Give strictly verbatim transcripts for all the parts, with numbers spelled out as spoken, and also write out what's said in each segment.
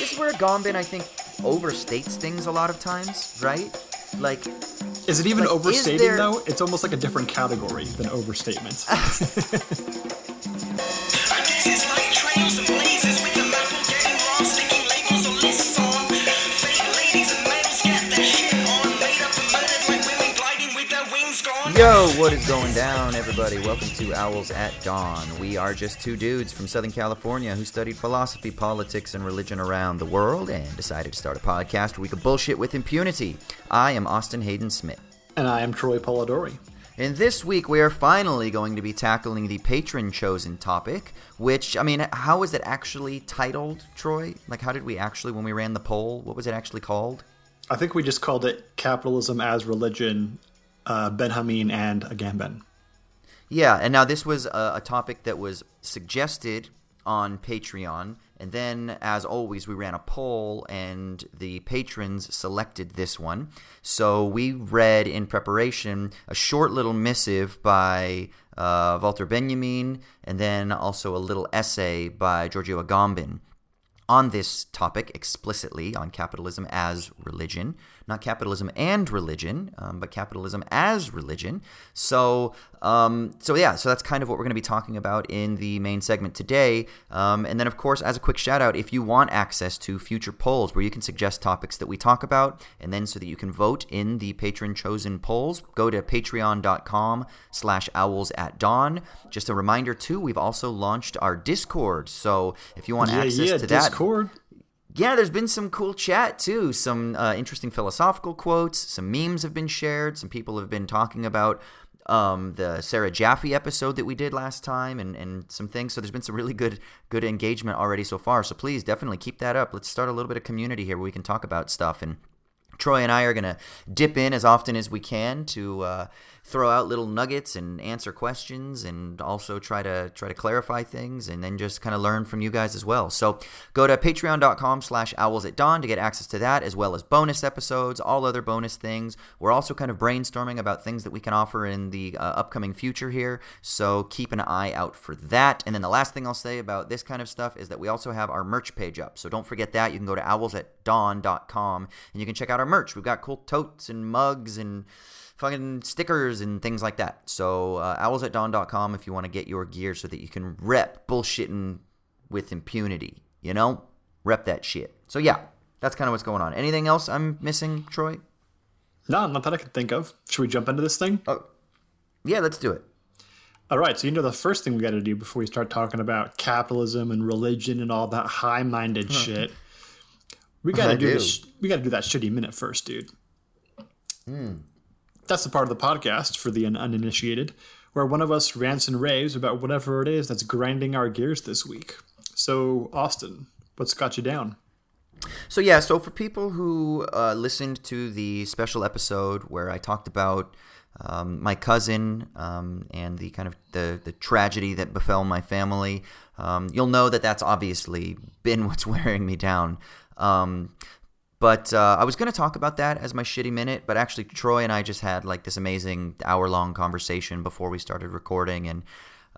This is where Agamben, I think, overstates things a lot of times, right? Like... Is it even like, overstating, there... though? It's almost like a different category than overstatement. Yo, what is going down, everybody? Welcome to Owls at Dawn. We are just two dudes from Southern California who studied philosophy, politics, and religion around the world and decided to start a podcast where we could bullshit with impunity. I am Austin Hayden-Smith. And I am Troy Polidori. And this week we are finally going to be tackling the patron-chosen topic, which, I mean, how is it actually titled, Troy? Like, how did we actually, when we ran the poll, what was it actually called? I think we just called it Capitalism as Religion... Uh, Benjamin and Agamben. Yeah, and now this was a, a topic that was suggested on Patreon, and then, as always, we ran a poll, and the patrons selected this one. So we read, in preparation, a short little missive by uh, Walter Benjamin, and then also a little essay by Giorgio Agamben on this topic explicitly, on capitalism as religion. Not capitalism and religion, um, but capitalism as religion. So, um, so yeah, so that's kind of what we're going to be talking about in the main segment today. Um, and then, of course, as a quick shout-out, if you want access to future polls where you can suggest topics that we talk about, and then so that you can vote in the patron-chosen polls, go to patreon.com slash owls at dawn. Just a reminder, too, we've also launched our Discord. So if you want yeah, access yeah, to that... Discord. Yeah, there's been some cool chat, too. Some uh, interesting philosophical quotes. Some memes have been shared. Some people have been talking about um, the Sarah Jaffe episode that we did last time and, and some things. So there's been some really good good engagement already so far. So please, definitely keep that up. Let's start a little bit of community here where we can talk about stuff. And Troy and I are going to dip in as often as we can to uh, throw out little nuggets and answer questions and also try to try to clarify things and then just kind of learn from you guys as well. So go to patreon.com slash owls at dawn to get access to that, as well as bonus episodes, all other bonus things. We're also kind of brainstorming about things that we can offer in the uh, upcoming future here, so keep an eye out for that. And then the last thing I'll say about this kind of stuff is that we also have our merch page up, so don't forget that. You can go to owls at dawn dot com and you can check out our merch. We've got cool totes and mugs and fucking stickers and things like that. So uh, owls at dawn dot com if you want to get your gear so that you can rep bullshitting with impunity, you know? Rep that shit. So yeah, that's kind of what's going on. Anything else I'm missing, Troy? No, not that I can think of. Should we jump into this thing? Oh, yeah, let's do it. All right, so you know the first thing we got to do before we start talking about capitalism and religion and all that high-minded huh. shit, we got to do, do. This, we got to do that shitty minute first, dude. Hmm. That's the part of the podcast for the uninitiated where one of us rants and raves about whatever it is that's grinding our gears this week. So, Austin, what's got you down? So, yeah, so for people who uh, listened to the special episode where I talked about um, my cousin um, and the kind of the, the tragedy that befell my family, um, you'll know that that's obviously been what's wearing me down. Um But uh, I was going to talk about that as my shitty minute, but actually Troy and I just had like this amazing hour-long conversation before we started recording, and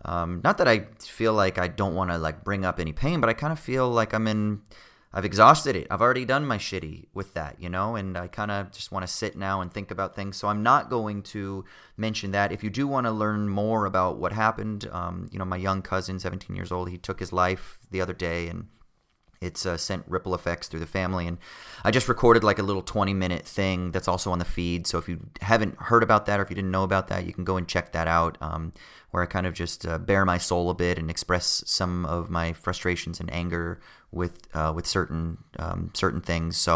um, not that I feel like I don't want to like bring up any pain, but I kind of feel like I'm in – I've exhausted it. I've already done my shitty with that, you know, and I kind of just want to sit now and think about things. So I'm not going to mention that. If you do want to learn more about what happened, um, you know, my young cousin, seventeen years old, he took his life the other day, and – It's uh, sent ripple effects through the family, and I just recorded like a little twenty-minute thing that's also on the feed, so if you haven't heard about that or if you didn't know about that, you can go and check that out, um, where I kind of just uh, bare my soul a bit and express some of my frustrations and anger with uh, with certain um, certain things. So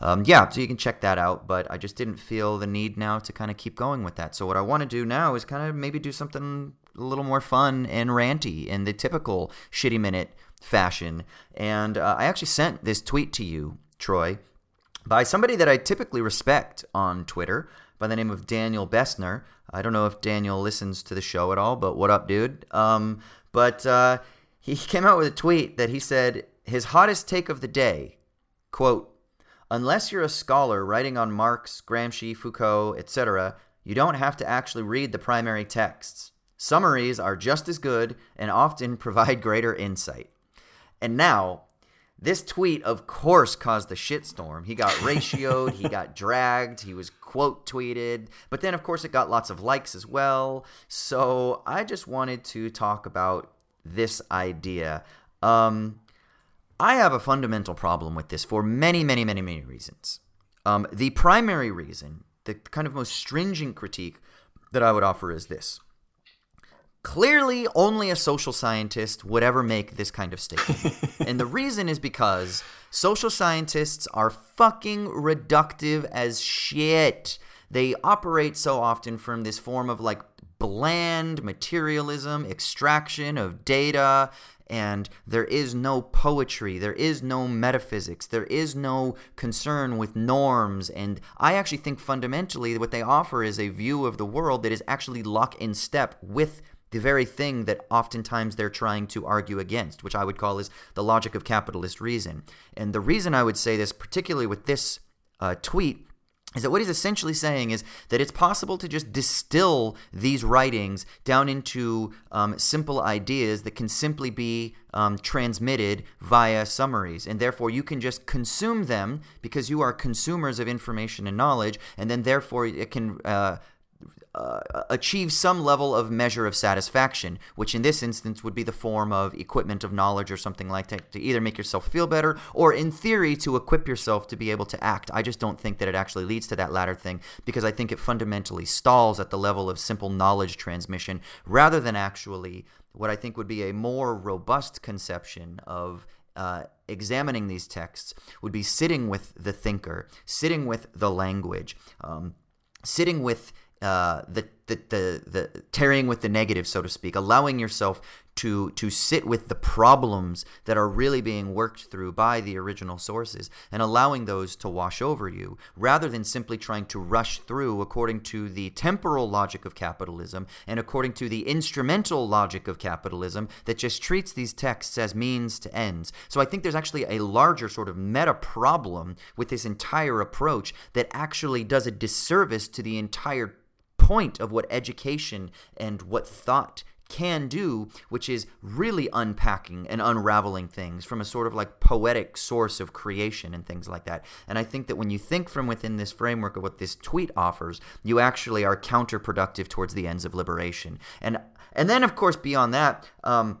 um, yeah, so you can check that out, but I just didn't feel the need now to kind of keep going with that. So what I want to do now is kind of maybe do something a little more fun and ranty in the typical shitty minute fashion, and uh, I actually sent this tweet to you, Troy, by somebody that I typically respect on Twitter by the name of Daniel Bessner. I don't know if Daniel listens to the show at all, but what up, dude? Um, but uh, he came out with a tweet that he said, his hottest take of the day, quote, "Unless you're a scholar writing on Marx, Gramsci, Foucault, et cetera, you don't have to actually read the primary texts. Summaries are just as good and often provide greater insight. And now, this tweet, of course, caused a shitstorm. He got ratioed, he got dragged, he was quote tweeted, but then, of course, it got lots of likes as well. So I just wanted to talk about this idea. Um, I have a fundamental problem with this for many, many, many, many reasons. Um, the primary reason, the kind of most stringent critique that I would offer is this. Clearly, only a social scientist would ever make this kind of statement. And the reason is because social scientists are fucking reductive as shit. They operate so often from this form of like bland materialism, extraction of data, and there is no poetry, there is no metaphysics, there is no concern with norms. And I actually think fundamentally what they offer is a view of the world that is actually lock in step with the very thing that oftentimes they're trying to argue against, which I would call is the logic of capitalist reason. And the reason I would say this, particularly with this uh, tweet, is that what he's essentially saying is that it's possible to just distill these writings down into um, simple ideas that can simply be um, transmitted via summaries. And therefore, you can just consume them because you are consumers of information and knowledge, and then therefore it can uh, – Uh, achieve some level of measure of satisfaction, which in this instance would be the form of equipment of knowledge or something like that, to either make yourself feel better or in theory to equip yourself to be able to act. I just don't think that it actually leads to that latter thing because I think it fundamentally stalls at the level of simple knowledge transmission rather than actually what I think would be a more robust conception of Uh, examining these texts would be sitting with the thinker, sitting with the language, um, sitting with Uh, the, the the the tarrying with the negative, so to speak, allowing yourself to to sit with the problems that are really being worked through by the original sources and allowing those to wash over you rather than simply trying to rush through according to the temporal logic of capitalism and according to the instrumental logic of capitalism that just treats these texts as means to ends. So I think there's actually a larger sort of meta problem with this entire approach that actually does a disservice to the entire point of what education and what thought can do, which is really unpacking and unraveling things from a sort of like poetic source of creation and things like that. And I think that when you think from within this framework of what this tweet offers, you actually are counterproductive towards the ends of liberation. And and then, of course, beyond that, um,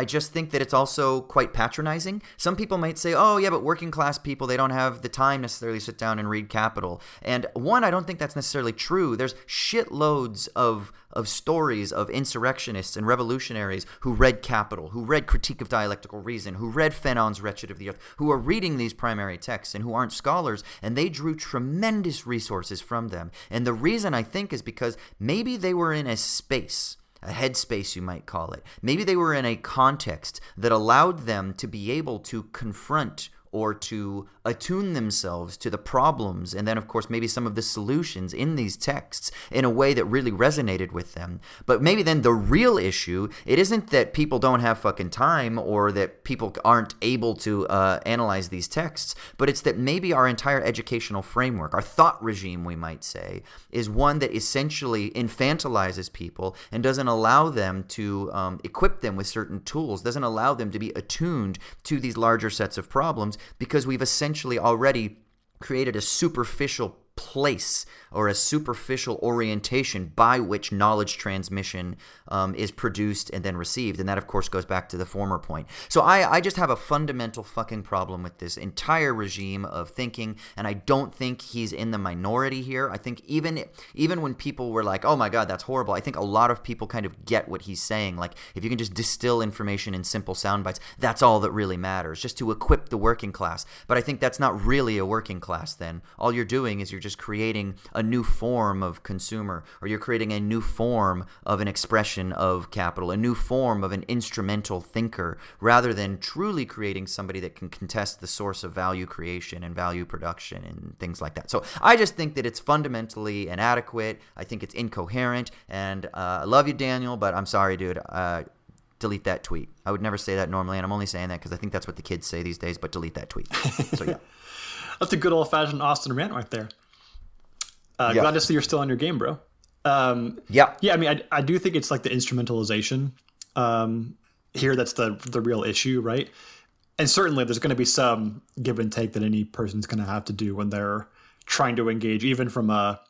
I just think that it's also quite patronizing. Some people might say, oh, yeah, but working class people, they don't have the time necessarily to sit down and read Capital. And one, I don't think that's necessarily true. There's shitloads of of stories of insurrectionists and revolutionaries who read Capital, who read Critique of Dialectical Reason, who read Fanon's Wretched of the Earth, who are reading these primary texts and who aren't scholars, and they drew tremendous resources from them. And the reason, I think, is because maybe they were in a space, a headspace you might call it. Maybe they were in a context that allowed them to be able to confront or to attune themselves to the problems and then, of course, maybe some of the solutions in these texts in a way that really resonated with them. But maybe then the real issue, it isn't that people don't have fucking time or that people aren't able to uh, analyze these texts, but it's that maybe our entire educational framework, our thought regime, we might say, is one that essentially infantilizes people and doesn't allow them to um, equip them with certain tools, doesn't allow them to be attuned to these larger sets of problems, because we've essentially already created a superficial place or a superficial orientation by which knowledge transmission um, is produced and then received. And that, of course, goes back to the former point. So I, I just have a fundamental fucking problem with this entire regime of thinking, and I don't think he's in the minority here. I think even even when people were like, oh my God, that's horrible, I think a lot of people kind of get what he's saying. Like, if you can just distill information in simple sound bites, that's all that really matters, just to equip the working class. But I think that's not really a working class then. All you're doing is you're just just creating a new form of consumer, or you're creating a new form of an expression of capital, a new form of an instrumental thinker, rather than truly creating somebody that can contest the source of value creation and value production and things like that. So I just think that it's fundamentally inadequate. I think it's incoherent. And uh, I love you, Daniel, but I'm sorry, dude. Uh, delete that tweet. I would never say that normally, and I'm only saying that because I think that's what the kids say these days, but delete that tweet. So yeah. That's a good old-fashioned Austin rant right there. Uh, yeah. Glad to see you're still on your game, bro. Um, yeah. Yeah, I mean, I, I do think it's like the instrumentalization um, here that's the the real issue, right? And certainly there's going to be some give and take that any person's going to have to do when they're trying to engage, even from a,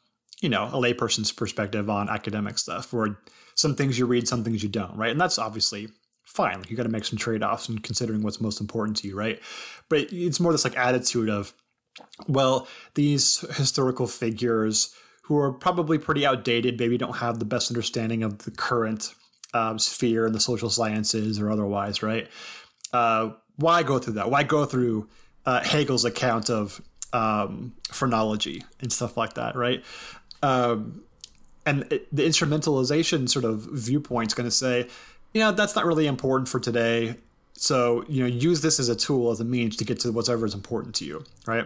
you know, a layperson's perspective on academic stuff, where some things you read, some things you don't, right? And that's obviously fine. Like, you got to make some trade-offs and considering what's most important to you, right? But it's more this like attitude of, well, these historical figures who are probably pretty outdated, maybe don't have the best understanding of the current um, sphere in the social sciences or otherwise, right? Uh, why go through that? Why go through uh, Hegel's account of um, phrenology and stuff like that, right? Um, and it, the instrumentalization sort of viewpoint is going to say, you know, that's not really important for today. So, you know, use this as a tool, as a means to get to whatever is important to you, right?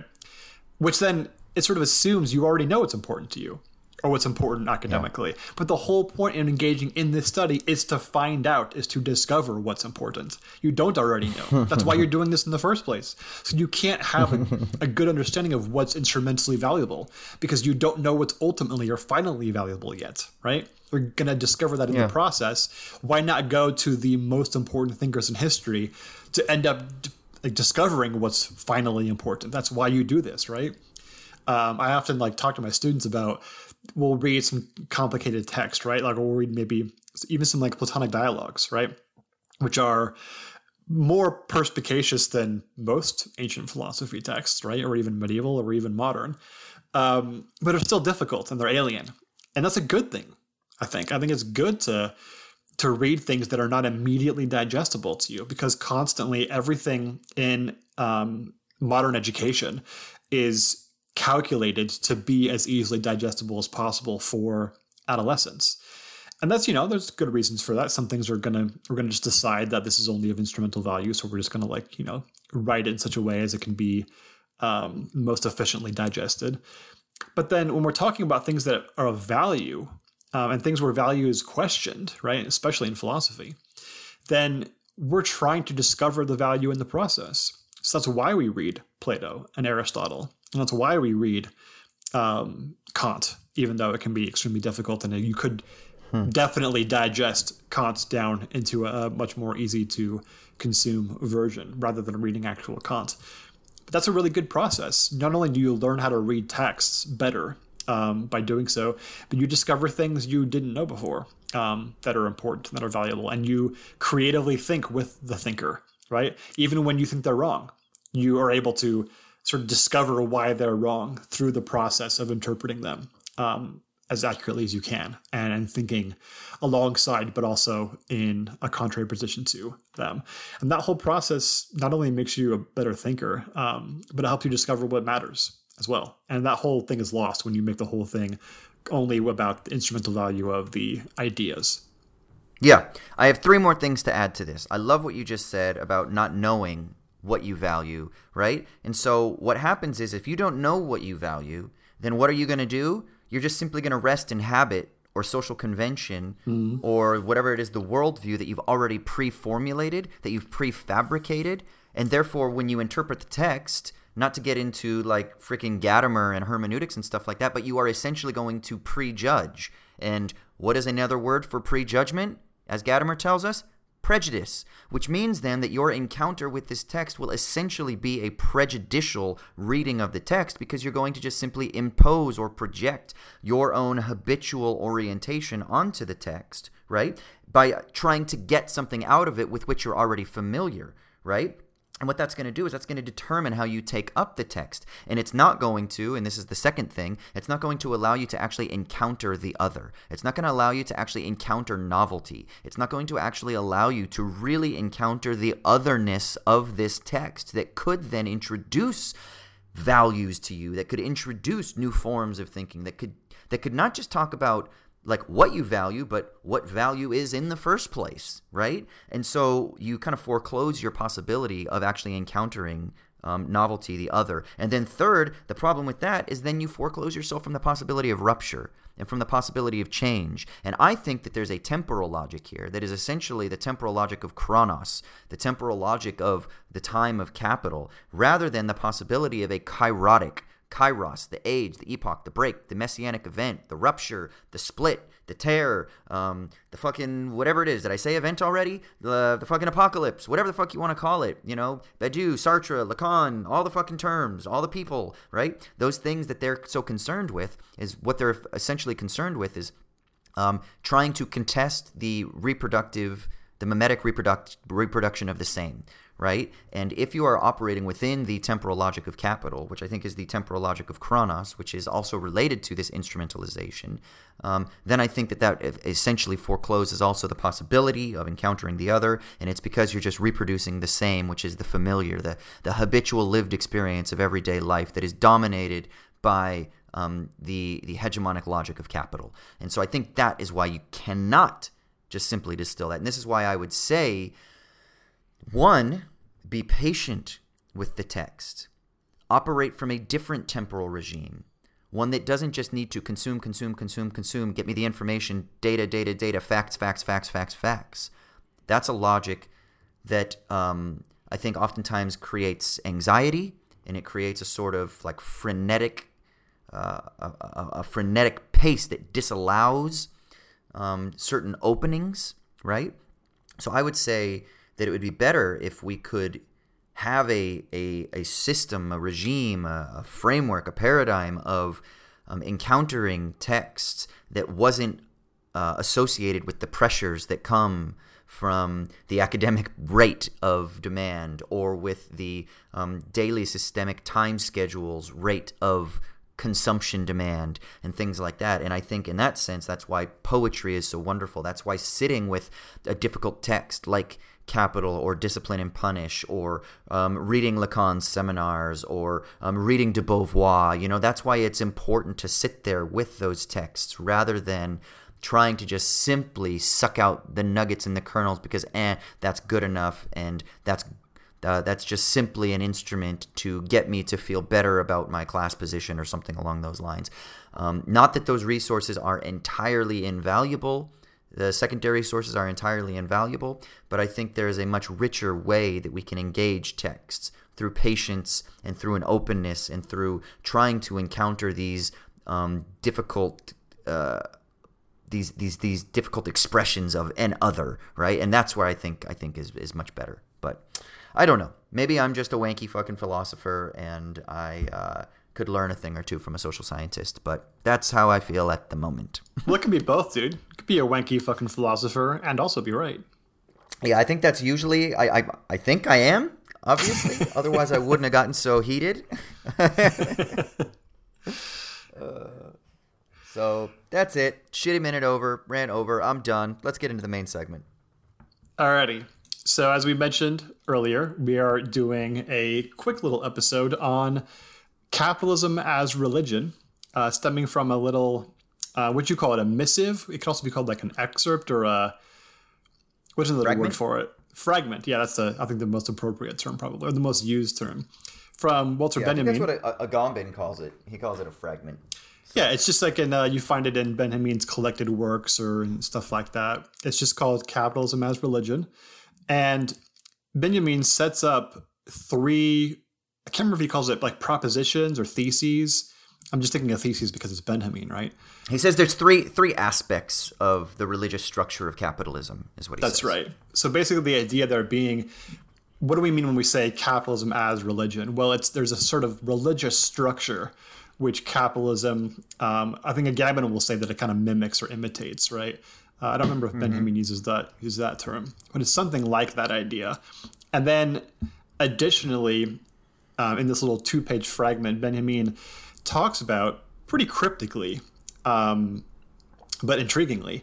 Which then it sort of assumes you already know what's important to you or what's important academically. Yeah. But the whole point in engaging in this study is to find out, is to discover what's important. You don't already know. That's why you're doing this in the first place. So you can't have a, a good understanding of what's instrumentally valuable because you don't know what's ultimately or finally valuable yet, right? We're going to discover that in yeah. the process. Why not go to the most important thinkers in history to end up d- like discovering what's finally important? That's why you do this, right? Um, I often like talk to my students about, we'll read some complicated text, right? Like we'll read maybe even some like Platonic dialogues, right? Which are more perspicacious than most ancient philosophy texts, right? Or even medieval or even modern, um, but are still difficult and they're alien. And that's a good thing. I think I think it's good to to read things that are not immediately digestible to you, because constantly everything in um, modern education is calculated to be as easily digestible as possible for adolescents. And that's, you know, there's good reasons for that. Some things are gonna we're gonna just decide that this is only of instrumental value, so we're just gonna like, you know, write it in such a way as it can be um, most efficiently digested. But then when we're talking about things that are of value, Um, and things where value is questioned, right, especially in philosophy, then we're trying to discover the value in the process. So that's why we read Plato and Aristotle. And that's why we read um, Kant, even though it can be extremely difficult. And you could hmm. definitely digest Kant down into a much more easy to consume version rather than reading actual Kant. But that's a really good process. Not only do you learn how to read texts better, Um, by doing so, but you discover things you didn't know before um, that are important, that are valuable, and you creatively think with the thinker, right? Even when you think they're wrong, you are able to sort of discover why they're wrong through the process of interpreting them um, as accurately as you can, and, and thinking alongside, but also in a contrary position to them. And that whole process not only makes you a better thinker, um, but it helps you discover what matters as well. And that whole thing is lost when you make the whole thing only about the instrumental value of the ideas. Yeah. I have three more things to add to this. I love what you just said about not knowing what you value, right? And so what happens is if you don't know what you value, then what are you going to do? You're just simply going to rest in habit or social convention mm-hmm. or whatever it is, the worldview that you've already pre-formulated, that you've pre-fabricated. And therefore, when you interpret the text, not to get into like freaking Gadamer and hermeneutics and stuff like that, but you are essentially going to prejudge. And what is another word for prejudgment? As Gadamer tells us, prejudice, which means then that your encounter with this text will essentially be a prejudicial reading of the text, because you're going to just simply impose or project your own habitual orientation onto the text, right? By trying to get something out of it with which you're already familiar, right? And what that's going to do is that's going to determine how you take up the text. And it's not going to, and this is the second thing, it's not going to allow you to actually encounter the other. It's not going to allow you to actually encounter novelty. It's not going to actually allow you to really encounter the otherness of this text that could then introduce values to you, that could introduce new forms of thinking, that could that could not just talk about like what you value, but what value is in the first place, right? And so you kind of foreclose your possibility of actually encountering um, novelty, the other. And then third, the problem with that is then you foreclose yourself from the possibility of rupture and from the possibility of change. And I think that there's a temporal logic here that is essentially the temporal logic of chronos, the temporal logic of the time of capital, rather than the possibility of a kairotic kairos, the age, the epoch, the break, the messianic event, the rupture, the split, the tear, um, the fucking whatever it is. Did I say event already? The, the fucking apocalypse, whatever the fuck you want to call it. You know, Badiou, Sartre, Lacan, all the fucking terms, all the people, right? Those things that they're so concerned with is what they're essentially concerned with is um, trying to contest the reproductive, the mimetic reproduct, reproduction of the same. Right? And if you are operating within the temporal logic of capital, which I think is the temporal logic of chronos, which is also related to this instrumentalization, um, then I think that that essentially forecloses also the possibility of encountering the other, and it's because you're just reproducing the same, which is the familiar, the, the habitual lived experience of everyday life that is dominated by um, the, the hegemonic logic of capital. And so I think that is why you cannot just simply distill that. And this is why I would say, one, be patient with the text. Operate from a different temporal regime, one that doesn't just need to consume, consume, consume, consume, get me the information, data, data, data, facts, facts, facts, facts, facts. That's a logic that um, I think oftentimes creates anxiety, and it creates a sort of like frenetic, uh, a, a, a frenetic pace that disallows um, certain openings, right? So I would say that it would be better if we could have a a, a system, a regime, a, a framework, a paradigm of um, encountering texts that wasn't uh, associated with the pressures that come from the academic rate of demand or with the um, daily systemic time schedules rate of consumption demand and things like that. And I think in that sense, that's why poetry is so wonderful. That's why sitting with a difficult text like Capital or Discipline and Punish or um, reading Lacan's seminars or um, reading de Beauvoir, you know, that's why it's important to sit there with those texts rather than trying to just simply suck out the nuggets and the kernels because eh, that's good enough and that's uh, that's just simply an instrument to get me to feel better about my class position or something along those lines. Um, not that those resources are entirely invaluable. The secondary sources are entirely invaluable, but I think there is a much richer way that we can engage texts through patience and through an openness and through trying to encounter these um, difficult, uh, these these these difficult expressions of an other, right? And that's where I think I think is is much better. But I don't know. Maybe I'm just a wanky fucking philosopher, and I. Uh, could learn a thing or two from a social scientist, but that's how I feel at the moment. Well, it can be both, dude. It could be a wanky fucking philosopher and also be right. Yeah, I think that's usually, I I, I think I am, obviously. Otherwise, I wouldn't have gotten so heated. uh, so that's it. Shitty minute over, ran over, I'm done. Let's get into the main segment. Alrighty. So as we mentioned earlier, we are doing a quick little episode on Capitalism as Religion, uh, stemming from a little, uh, what you call it, a missive? It could also be called like an excerpt or a, what's another word for it? Fragment. Yeah, that's the, I think the most appropriate term probably, or the most used term, from Walter yeah, Benjamin. I think that's what Agamben calls it. He calls it a fragment. So. Yeah, it's just like in, uh, you find it in Benjamin's collected works or stuff like that. It's just called Capitalism as Religion. And Benjamin sets up three I can't remember if he calls it like propositions or theses. I'm just thinking of theses because it's Benjamin, right? He says there's three three aspects of the religious structure of capitalism is what he That's says. That's right. So basically the idea there being, what do we mean when we say capitalism as religion? Well, it's there's a sort of religious structure which capitalism, um, I think Agamben will say that it kind of mimics or imitates, right? Uh, I don't remember if Benjamin mm-hmm. uses that uses that term, but it's something like that idea. And then additionally, Um, in this little two-page fragment, Benjamin talks about pretty cryptically, um, but intriguingly,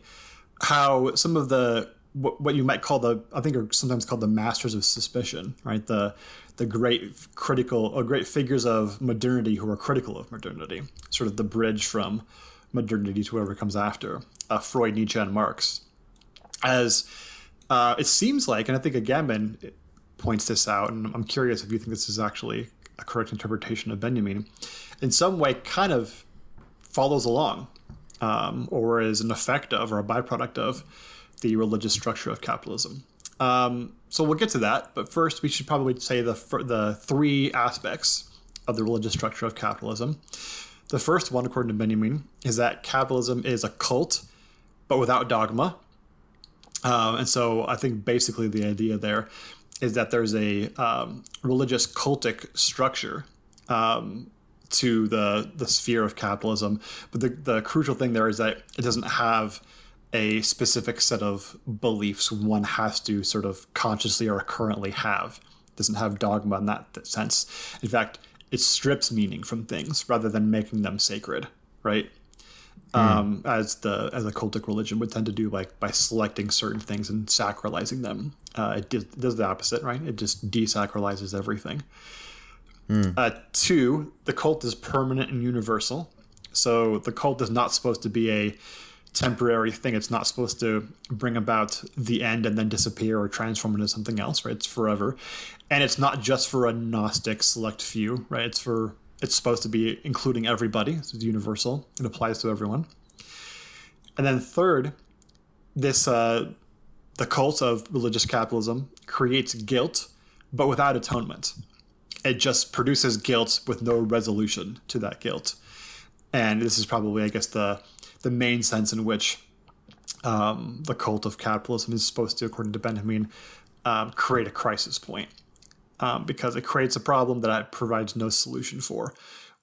how some of the what, what you might call the I think are sometimes called the masters of suspicion, right? The the great critical or great figures of modernity who are critical of modernity, sort of the bridge from modernity to whatever comes after, uh, Freud, Nietzsche, and Marx. As uh, it seems like, and I think Agamben It, points this out, and I'm curious if you think this is actually a correct interpretation of Benjamin, in some way kind of follows along um, or is an effect of or a byproduct of the religious structure of capitalism. Um, so we'll get to that, but first we should probably say the the three aspects of the religious structure of capitalism. The first one, according to Benjamin, is that capitalism is a cult, but without dogma. Um, and so I think basically the idea there is that there's a um, religious cultic structure um, to the the sphere of capitalism. But the, the crucial thing there is that it doesn't have a specific set of beliefs one has to sort of consciously or currently have. It doesn't have dogma in that sense. In fact, it strips meaning from things rather than making them sacred, right? Mm. Um, as the as a cultic religion would tend to do, like by selecting certain things and sacralizing them. Uh, it, did, it does the opposite, right? It just desacralizes everything. Mm. Uh, two, the cult is permanent and universal. So the cult is not supposed to be a temporary thing. It's not supposed to bring about the end and then disappear or transform into something else, right? It's forever. And it's not just for a Gnostic select few, right? It's for it's supposed to be including everybody. It's universal. It applies to everyone. And then third, this uh, the cult of religious capitalism creates guilt, but without atonement. It just produces guilt with no resolution to that guilt. And this is probably, I guess, the the main sense in which um, the cult of capitalism is supposed to, according to Benjamin, um, create a crisis point, um, because it creates a problem that it provides no solution for.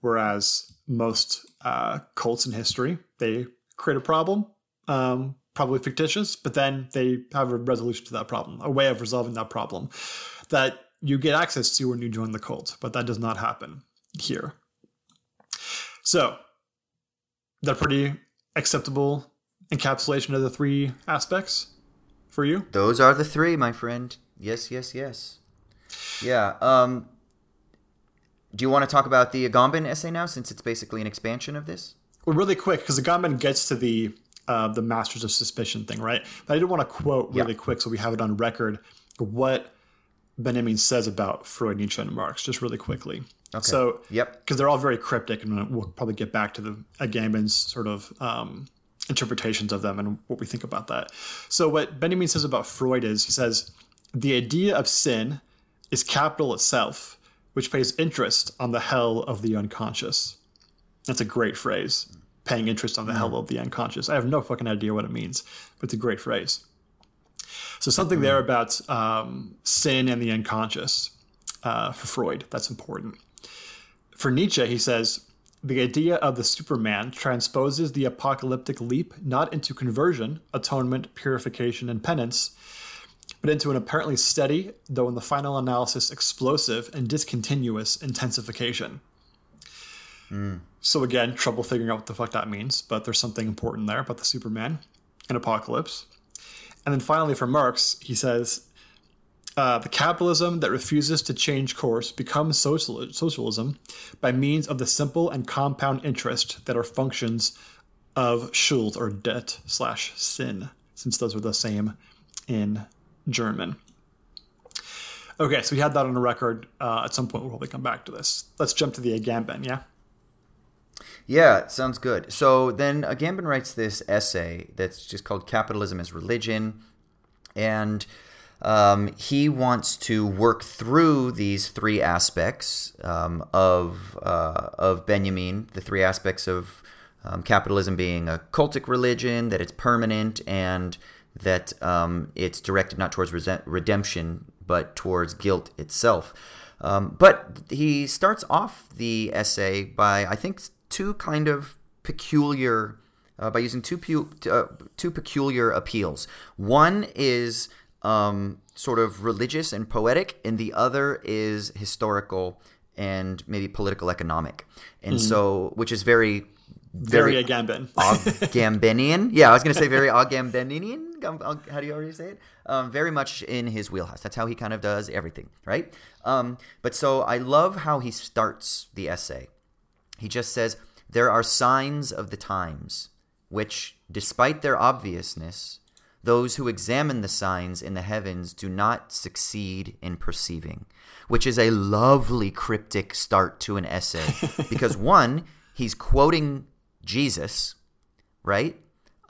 Whereas most uh, cults in history, they create a problem, um, probably fictitious, but then they have a resolution to that problem, a way of resolving that problem that you get access to when you join the cult, but that does not happen here. So they're pretty acceptable encapsulation of the three aspects for you? Those are the three, my friend. Yes, yes, yes. Yeah. Um, do you want to talk about the Agamben essay now, since it's basically an expansion of this? Well, really quick, because Agamben gets to the uh, the Masters of Suspicion thing, right? But I did want to quote really yeah. quick, so we have it on record, what Benjamin says about Freud, Nietzsche, and Marx, just really quickly. Okay. So, yep, because they're all very cryptic, and we'll probably get back to the Agamben's sort of um, interpretations of them and what we think about that. So what Benjamin says about Freud is, he says, the idea of sin is capital itself, which pays interest on the hell of the unconscious. That's a great phrase, paying interest on the mm-hmm. hell of the unconscious. I have no fucking idea what it means, but it's a great phrase. So something mm-hmm. there about um, sin and the unconscious uh, for Freud, that's important. For Nietzsche, he says, the idea of the Superman transposes the apocalyptic leap not into conversion, atonement, purification, and penance, but into an apparently steady, though in the final analysis explosive and discontinuous intensification. Mm. So again, trouble figuring out what the fuck that means, but there's something important there about the Superman and apocalypse. And then finally for Marx, he says, Uh, the capitalism that refuses to change course becomes social- socialism by means of the simple and compound interest that are functions of Schuld or debt slash sin, since those are the same in German. Okay, so we had that on a record. Uh, at some point, we'll probably come back to this. Let's jump to the Agamben, yeah? Yeah, sounds good. So then Agamben writes this essay that's just called Capitalism as Religion, and Um, he wants to work through these three aspects um, of uh, of Benjamin, the three aspects of um, capitalism being a cultic religion, that it's permanent, and that um, it's directed not towards resent- redemption, but towards guilt itself. Um, but he starts off the essay by, I think, two kind of peculiar uh, – by using two, pu- uh, two peculiar appeals. One is – Um, sort of religious and poetic, and the other is historical and maybe political economic. And mm. so, which is very, very, very Agamben. Agambenian. Yeah, I was going to say very Agambenian. How do you already say it? Um, very much in his wheelhouse. That's how he kind of does everything, right? Um, but so I love how he starts the essay. He just says, there are signs of the times, which, despite their obviousness, those who examine the signs in the heavens do not succeed in perceiving, which is a lovely cryptic start to an essay because, one, he's quoting Jesus, right,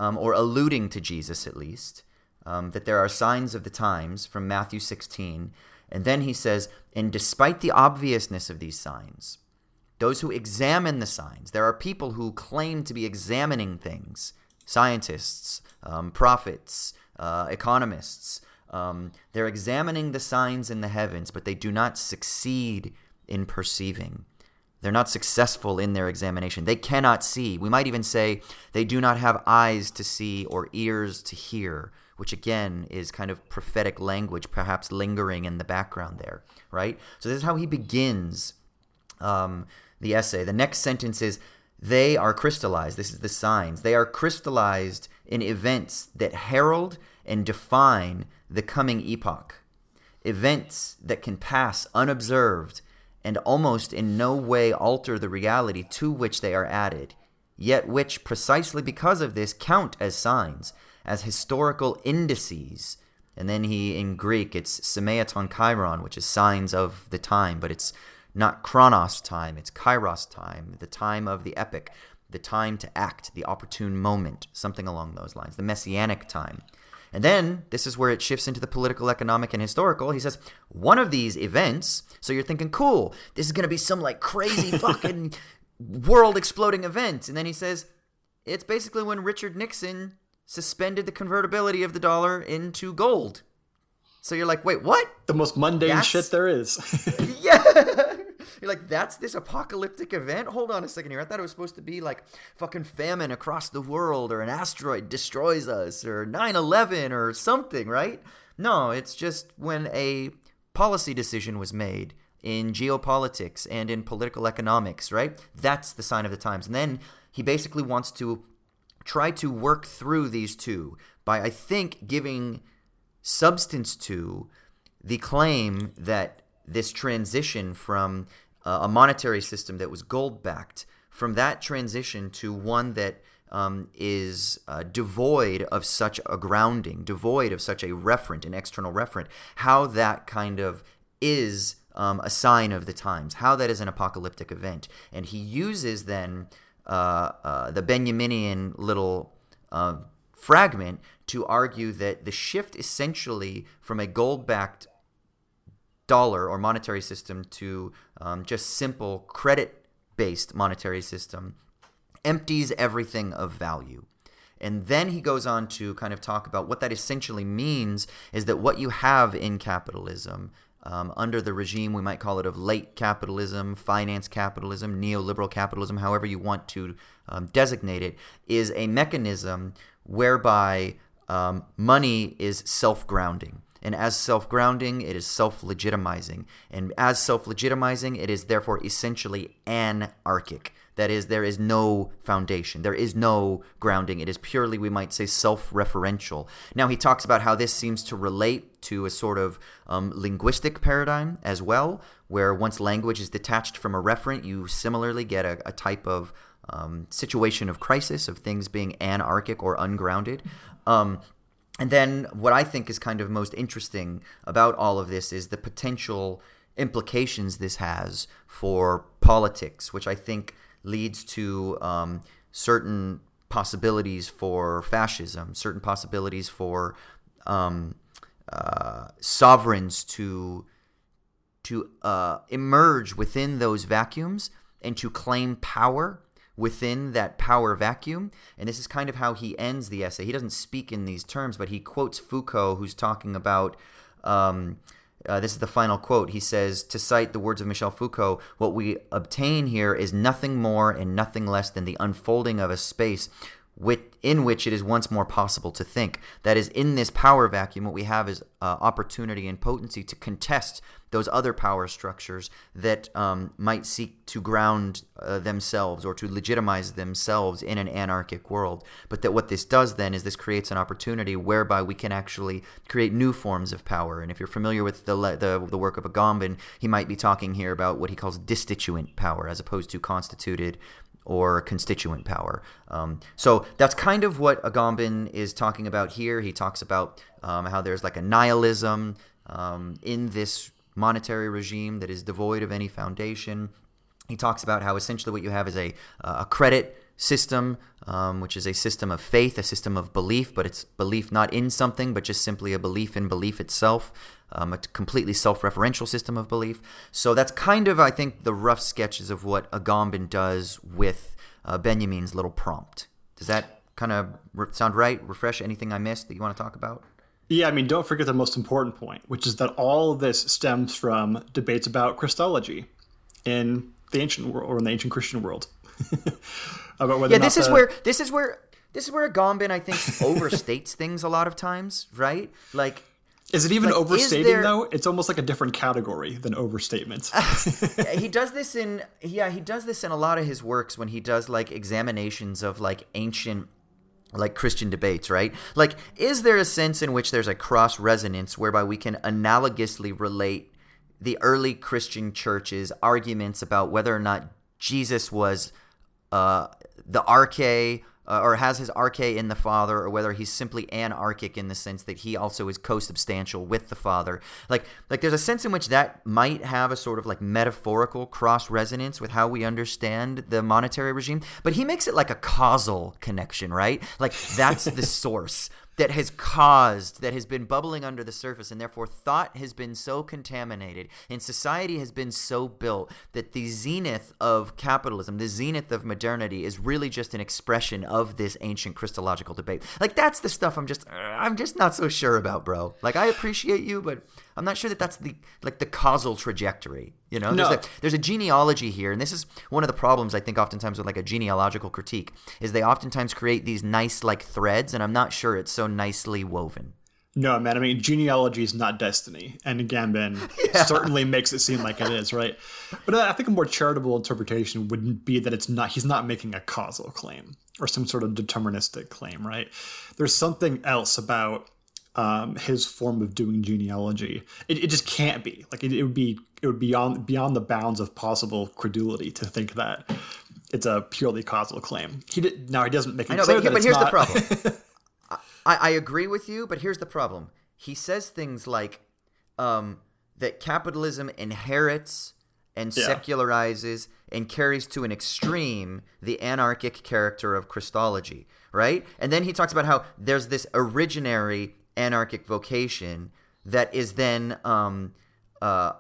um, or alluding to Jesus at least, um, that there are signs of the times from Matthew sixteen. And then he says, and despite the obviousness of these signs, those who examine the signs. There are people who claim to be examining things, scientists, um, prophets, uh, economists. Um, they're examining the signs in the heavens, but they do not succeed in perceiving. They're not successful in their examination. They cannot see. We might even say they do not have eyes to see or ears to hear, which again is kind of prophetic language, perhaps lingering in the background there, right? So this is how he begins um, the essay. The next sentence is, they are crystallized. This is the signs. They are crystallized in events that herald and define the coming epoch, events that can pass unobserved and almost in no way alter the reality to which they are added, yet which, precisely because of this, count as signs, as historical indices. And then he, in Greek, it's semeiton kairon, which is signs of the time, but it's not chronos time, it's kairos time, the time of the epoch, the time to act, the opportune moment, something along those lines, the messianic time. And then, this is where it shifts into the political, economic, and historical. He says, one of these events, so you're thinking, cool, this is going to be some like crazy fucking world-exploding event. And then he says, it's basically when Richard Nixon suspended the convertibility of the dollar into gold. So you're like, wait, what? The most mundane that's... shit there is. Yeah. You're like, that's this apocalyptic event? Hold on a second here. I thought it was supposed to be like fucking famine across the world or an asteroid destroys us or nine eleven or something, right? No, it's just when a policy decision was made in geopolitics and in political economics, right? That's the sign of the times. And then he basically wants to try to work through these two by, I think, giving substance to the claim that this transition from uh, a monetary system that was gold-backed, from that transition to one that um, is uh, devoid of such a grounding, devoid of such a referent, an external referent, how that kind of is um, a sign of the times, how that is an apocalyptic event. And he uses then uh, uh, the Benjaminian little uh, fragment to argue that the shift essentially from a gold-backed dollar or monetary system to um, just simple credit-based monetary system empties everything of value. And then he goes on to kind of talk about what that essentially means is that what you have in capitalism um, under the regime, we might call it of late capitalism, finance capitalism, neoliberal capitalism, however you want to um, designate it, is a mechanism whereby um, money is self-grounding. And as self-grounding, it is self-legitimizing. And as self-legitimizing, it is therefore essentially anarchic. That is, there is no foundation. There is no grounding. It is purely, we might say, self-referential. Now, he talks about how this seems to relate to a sort of um, linguistic paradigm as well, where once language is detached from a referent, you similarly get a, a type of um, situation of crisis, of things being anarchic or ungrounded. Um And then what I think is kind of most interesting about all of this is the potential implications this has for politics, which I think leads to um, certain possibilities for fascism, certain possibilities for um, uh, sovereigns to to uh, emerge within those vacuums and to claim power within that power vacuum. And this is kind of how he ends the essay. He doesn't speak in these terms, but he quotes Foucault, who's talking about, um, uh, this is the final quote. He says, to cite the words of Michel Foucault, what we obtain here is nothing more and nothing less than the unfolding of a space with, in which it is once more possible to think. That is, in this power vacuum, what we have is uh, opportunity and potency to contest those other power structures that um, might seek to ground uh, themselves or to legitimize themselves in an anarchic world. But that what this does then is this creates an opportunity whereby we can actually create new forms of power. And if you're familiar with the le- the, the work of Agamben, he might be talking here about what he calls destituent power as opposed to constituted or constituent power. Um, so that's kind of what Agamben is talking about here. He talks about um, how there's like a nihilism um, in this monetary regime that is devoid of any foundation. He talks about how essentially what you have is a, a credit system, um, which is a system of faith, a system of belief, but it's belief not in something, but just simply a belief in belief itself, um, a completely self-referential system of belief. So that's kind of, I think, the rough sketches of what Agamben does with uh, Benjamin's little prompt. Does that kind of re- sound right? Refresh anything I missed that you want to talk about? Yeah, I mean, don't forget the most important point, which is that all of this stems from debates about Christology in the ancient world, or in the ancient Christian world. About whether yeah, this is the... where this is where this is where Agamben, I think, overstates things a lot of times, right? Like, is it even like, overstating there... though? It's almost like a different category than overstatement. he does this in yeah, he does this in a lot of his works when he does like examinations of like ancient. Like Christian debates, right? Like, is there a sense in which there's a cross resonance whereby we can analogously relate the early Christian church's arguments about whether or not Jesus was uh, the arche uh, or has his arche in the Father, or whether he's simply anarchic in the sense that he also is co-substantial with the Father? Like, like there's a sense in which that might have a sort of like metaphorical cross resonance with how we understand the monetary regime. But he makes it like a causal connection, right? Like, that's the source that has caused, that has been bubbling under the surface, and therefore thought has been so contaminated, and society has been so built that the zenith of capitalism, the zenith of modernity, is really just an expression of this ancient Christological debate. Like, that's the stuff I'm just, I'm just not so sure about, bro. Like, I appreciate you, but I'm not sure that that's the like the causal trajectory. You know, no. there's, a, there's a genealogy here, and this is one of the problems I think oftentimes with like a genealogical critique is they oftentimes create these nice like threads, and I'm not sure it's so nicely woven. No, man, I mean, genealogy is not destiny, and Agamben yeah. certainly makes it seem like it is, right? But I think a more charitable interpretation would be that it's not he's not making a causal claim or some sort of deterministic claim, right? There's something else about Um, his form of doing genealogy. It, it just can't be like it, it would be it would be beyond, beyond the bounds of possible credulity to think that it's a purely causal claim. He did now he doesn't make it I know, clear but, that but it's here's not... the problem. I, I agree with you, but here's the problem. He says things like um, that capitalism inherits and yeah. secularizes and carries to an extreme the anarchic character of Christology, right? And then he talks about how there's this originary anarchic vocation that is then um uh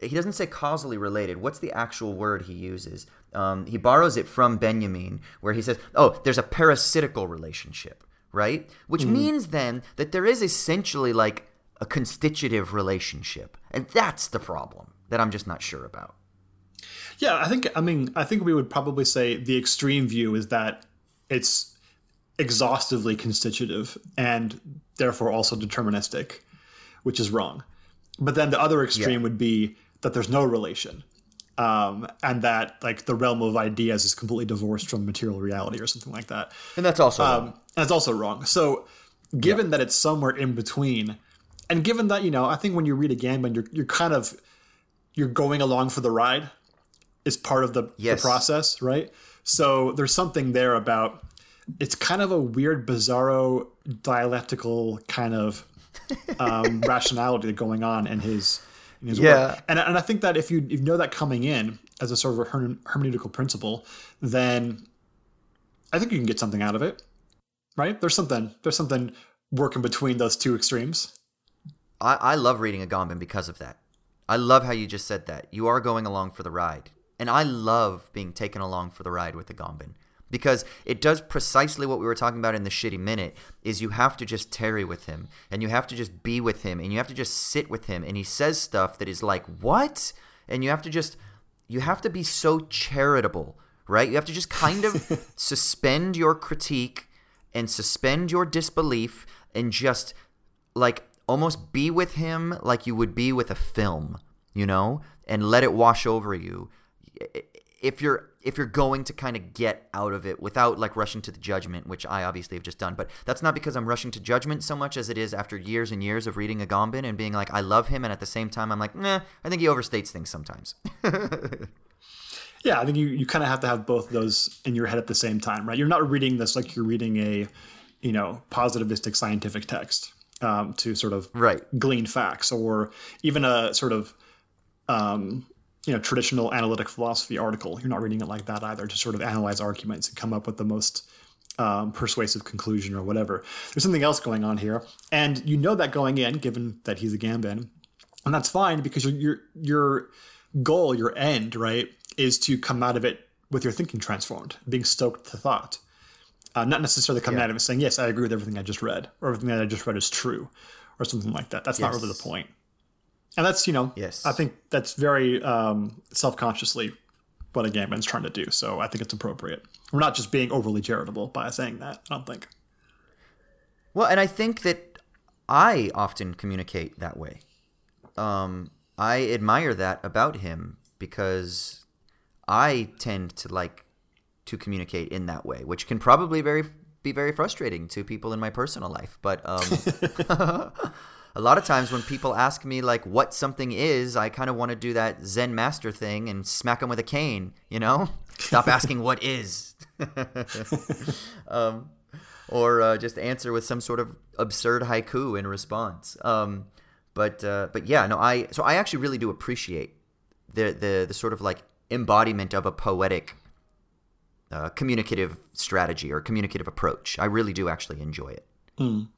he doesn't say causally related. What's the actual word he uses? Um he borrows it from Benjamin, where he says, oh, there's a parasitical relationship, right? Which mm-hmm. means then that there is essentially like a constitutive relationship, and that's the problem that I'm just not sure about. Yeah, I think I mean I think we would probably say the extreme view is that it's exhaustively constitutive and therefore also deterministic, which is wrong. But then the other extreme yeah. would be that there's no relation, um, and that like the realm of ideas is completely divorced from material reality or something like that. And that's also um, wrong. And it's also wrong. So given yeah. that it's somewhere in between, and given that, you know, I think when you read Agamben, you're you're kind of you're going along for the ride is part of the, yes. the process, right? So there's something there about. It's kind of a weird, bizarro, dialectical kind of um, rationality going on in his in his yeah. work. And, and I think that if you, you know that coming in as a sort of a hermeneutical principle, then I think you can get something out of it, right? There's something there's something working between those two extremes. I, I love reading Agamben because of that. I love how you just said that. You are going along for the ride. And I love being taken along for the ride with Agamben. Because it does precisely what we were talking about in the shitty minute, is you have to just tarry with him, and you have to just be with him, and you have to just sit with him, and he says stuff that is like, what? And you have to just – you have to be so charitable, right? You have to just kind of suspend your critique and suspend your disbelief and just like almost be with him like you would be with a film, you know, and let it wash over you. It, If you're if you're going to kind of get out of it without like rushing to the judgment, which I obviously have just done. But that's not because I'm rushing to judgment so much as it is after years and years of reading Agamben and being like, I love him. And at the same time, I'm like, nah, I think he overstates things sometimes. Yeah, I think you, you kind of have to have both those in your head at the same time, right? You're not reading this like you're reading a, you know, positivistic scientific text um, to sort of right. glean facts, or even a sort of um, – you know, traditional analytic philosophy article. You're not reading it like that either, to sort of analyze arguments and come up with the most um, persuasive conclusion or whatever. There's something else going on here. And you know that going in, given that he's a Agamben. And that's fine, because your, your your goal, your end, right, is to come out of it with your thinking transformed, being stoked to thought. Uh, not necessarily coming yeah. out of it saying, yes, I agree with everything I just read, or everything that I just read is true, or something like that. That's yes. not really the point. And that's, you know, yes. I think that's very um, self-consciously what Agamben's trying to do. So I think it's appropriate. We're not just being overly charitable by saying that, I don't think. Well, and I think that I often communicate that way. Um, I admire that about him, because I tend to like to communicate in that way, which can probably very be very frustrating to people in my personal life. But um, a lot of times when people ask me like what something is, I kind of want to do that Zen master thing and smack them with a cane, you know, stop asking what is, um, or uh, just answer with some sort of absurd haiku in response. Um, But uh, but yeah, no, I so I actually really do appreciate the the, the sort of like embodiment of a poetic uh, communicative strategy or communicative approach. I really do actually enjoy it. Mm.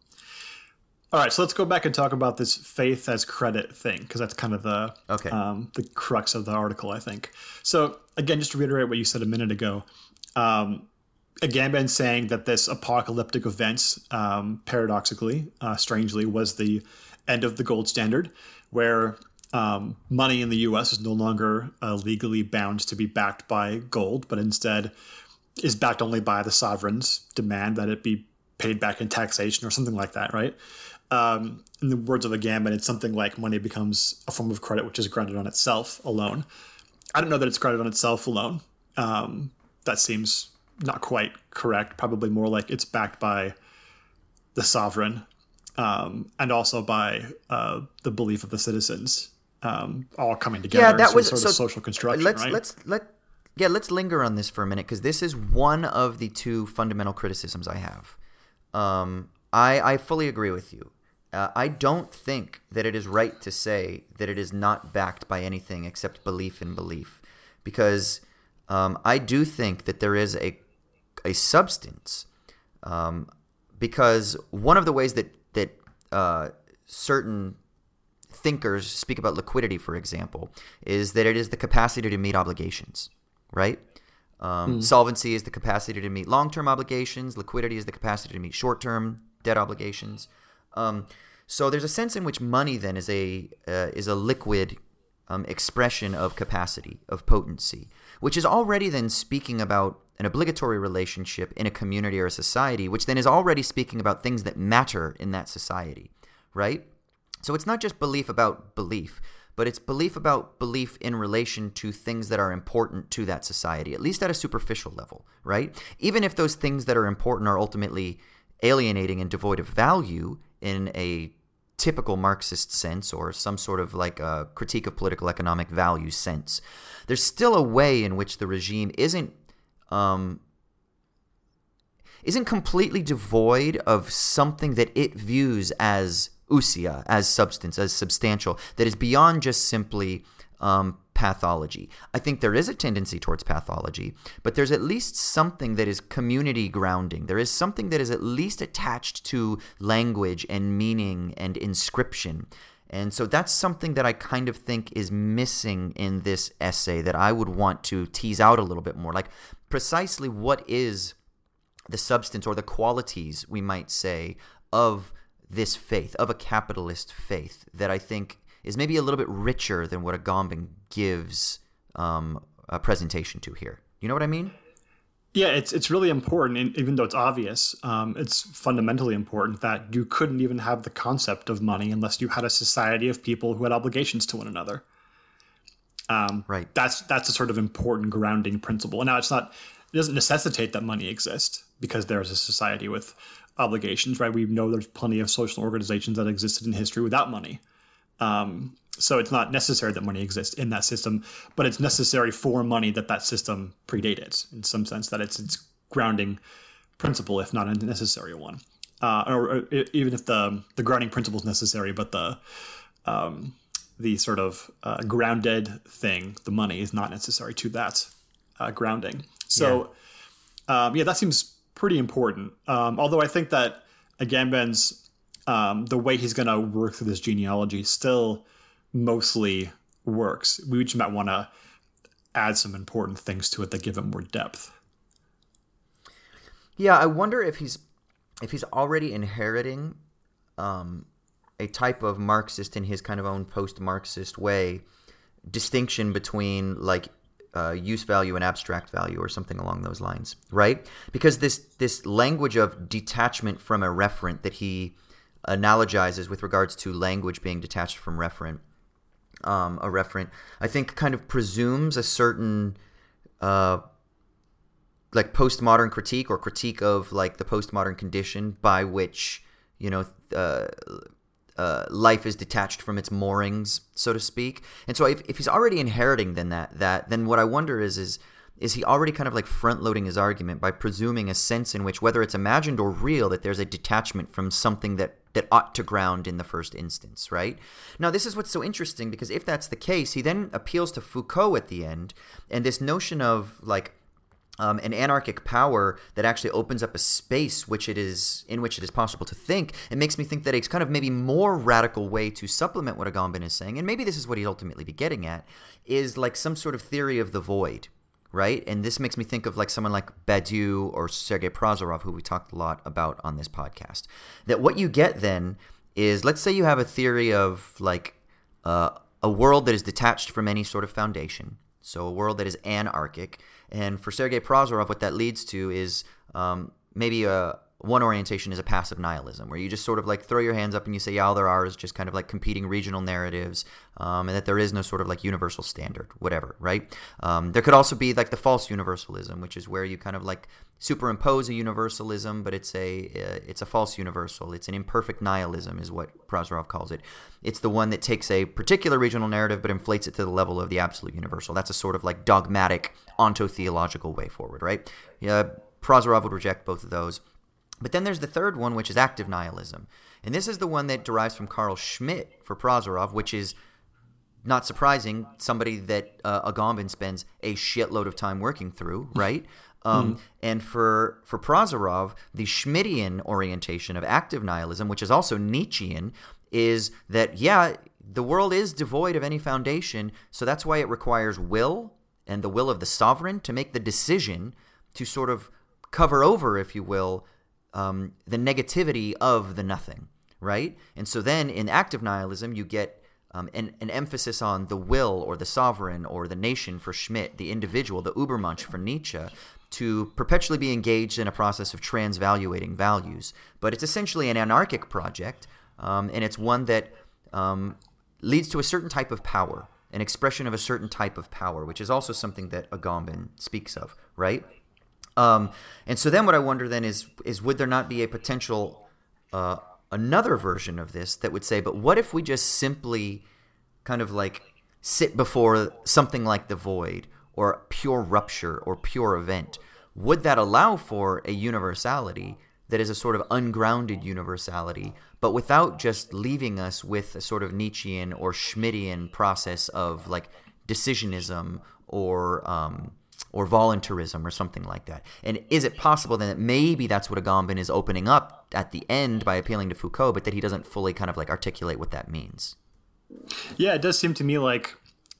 All right, so let's go back and talk about this faith as credit thing, because that's kind of the okay. um, the crux of the article, I think. So again, just to reiterate what you said a minute ago, um, Agamben saying that this apocalyptic events, um, paradoxically, uh, strangely, was the end of the gold standard, where um, money in the U S is no longer uh, legally bound to be backed by gold, but instead is backed only by the sovereign's demand that it be paid back in taxation or something like that, right? Um, in the words of Agamben, it's something like money becomes a form of credit which is grounded on itself alone. I don't know that it's grounded on itself alone. Um, that seems not quite correct, probably more like it's backed by the sovereign. Um, and also by uh, the belief of the citizens, um, all coming together. Yeah, that so was sort so of social construction. Let's right? let's let yeah let's linger on this for a minute, because this is one of the two fundamental criticisms I have. Um, I I fully agree with you. Uh, I don't think that it is right to say that it is not backed by anything except belief in belief, because um, I do think that there is a a substance, um, because one of the ways that that uh, certain thinkers speak about liquidity, for example, is that it is the capacity to meet obligations, right? Um, mm. Solvency is the capacity to meet long-term obligations. Liquidity is the capacity to meet short-term debt obligations. Um, so there's a sense in which money then is a uh, is a liquid um, expression of capacity, of potency, which is already then speaking about an obligatory relationship in a community or a society, which then is already speaking about things that matter in that society, right? So it's not just belief about belief, but it's belief about belief in relation to things that are important to that society, at least at a superficial level, right? Even if those things that are important are ultimately alienating and devoid of value in a typical Marxist sense, or some sort of like a critique of political economic value sense, there's still a way in which the regime isn't Um, isn't completely devoid of something that it views as ousia, as substance, as substantial, that is beyond just simply um, pathology. I think there is a tendency towards pathology, but there's at least something that is community grounding. There is something that is at least attached to language and meaning and inscription. And so that's something that I kind of think is missing in this essay that I would want to tease out a little bit more. Like, precisely what is the substance or the qualities, we might say, of this faith, of a capitalist faith, that I think is maybe a little bit richer than what Agamben gives um, a presentation to here. You know what I mean? Yeah, it's it's really important, and even though it's obvious, um, it's fundamentally important that you couldn't even have the concept of money unless you had a society of people who had obligations to one another. Um, right. That's that's a sort of important grounding principle. And now it's not it doesn't necessitate that money exists because there is a society with obligations, right? We know there's plenty of social organizations that existed in history without money. Um, so it's not necessary that money exists in that system, but it's necessary for money that that system predated, in some sense, that it's its grounding principle, if not a necessary one, uh, or, or even if the the grounding principle is necessary, but the um, the sort of uh, grounded thing, the money, is not necessary to that uh, grounding. So, yeah. Um, yeah, that seems pretty important. Um, although I think that Agamben's, um, the way he's going to work through this genealogy still mostly works. We just might want to add some important things to it that give it more depth. Yeah, I wonder if he's if he's already inheriting um, a type of Marxist in his kind of own post-Marxist way, distinction between like uh, use value and abstract value or something along those lines, right? Because this this language of detachment from a referent that he analogizes with regards to language being detached from referent, um, a referent, I think kind of presumes a certain uh, like postmodern critique or critique of like the postmodern condition by which, you know, uh, uh, life is detached from its moorings, so to speak. And so if, if he's already inheriting then that, that, then what I wonder is, is, is he already kind of like front loading his argument by presuming a sense in which, whether it's imagined or real, that there's a detachment from something that, that ought to ground in the first instance, right? Now, this is what's so interesting, because if that's the case, he then appeals to Foucault at the end, and this notion of like, Um, an anarchic power that actually opens up a space which it is in which it is possible to think. It makes me think that it's kind of maybe more radical way to supplement what Agamben is saying, and maybe this is what he'd ultimately be getting at, is like some sort of theory of the void, right? And this makes me think of like someone like Badiou or Sergei Prozorov, who we talked a lot about on this podcast. That what you get then is, let's say you have a theory of like uh, a world that is detached from any sort of foundation, so a world that is anarchic. And for Sergei Prozorov, what that leads to is um, maybe a, one orientation is a passive nihilism, where you just sort of like throw your hands up and you say, yeah, all there are is just kind of like competing regional narratives, um, and that there is no sort of like universal standard, whatever, right? Um, there could also be like the false universalism, which is where you kind of like superimpose a universalism, but it's a uh, it's a false universal. It's an imperfect nihilism is what Prozorov calls it. It's the one that takes a particular regional narrative but inflates it to the level of the absolute universal. That's a sort of like dogmatic, onto-theological way forward, right? Yeah, Prozorov would reject both of those. But then there's the third one, which is active nihilism. And this is the one that derives from Carl Schmitt for Prozorov, which is, not surprising, somebody that uh, Agamben spends a shitload of time working through, right? Um, mm. And for for Prozorov, the Schmittian orientation of active nihilism, which is also Nietzschean, is that, yeah, the world is devoid of any foundation, so that's why it requires will and the will of the sovereign to make the decision to sort of cover over, if you will, Um, the negativity of the nothing, right? And so then in active nihilism, you get um, an, an emphasis on the will or the sovereign or the nation for Schmitt, the individual, the Übermensch for Nietzsche, to perpetually be engaged in a process of transvaluating values. But it's essentially an anarchic project, um, and it's one that um, leads to a certain type of power, an expression of a certain type of power, which is also something that Agamben speaks of, right? Um, and so then what I wonder then is, is would there not be a potential uh, another version of this that would say, but what if we just simply kind of like sit before something like the void or pure rupture or pure event? Would that allow for a universality that is a sort of ungrounded universality, but without just leaving us with a sort of Nietzschean or Schmittian process of like decisionism or um, – or voluntarism or something like that? And is it possible then that maybe that's what Agamben is opening up at the end by appealing to Foucault, but that he doesn't fully kind of like articulate what that means? Yeah, it does seem to me like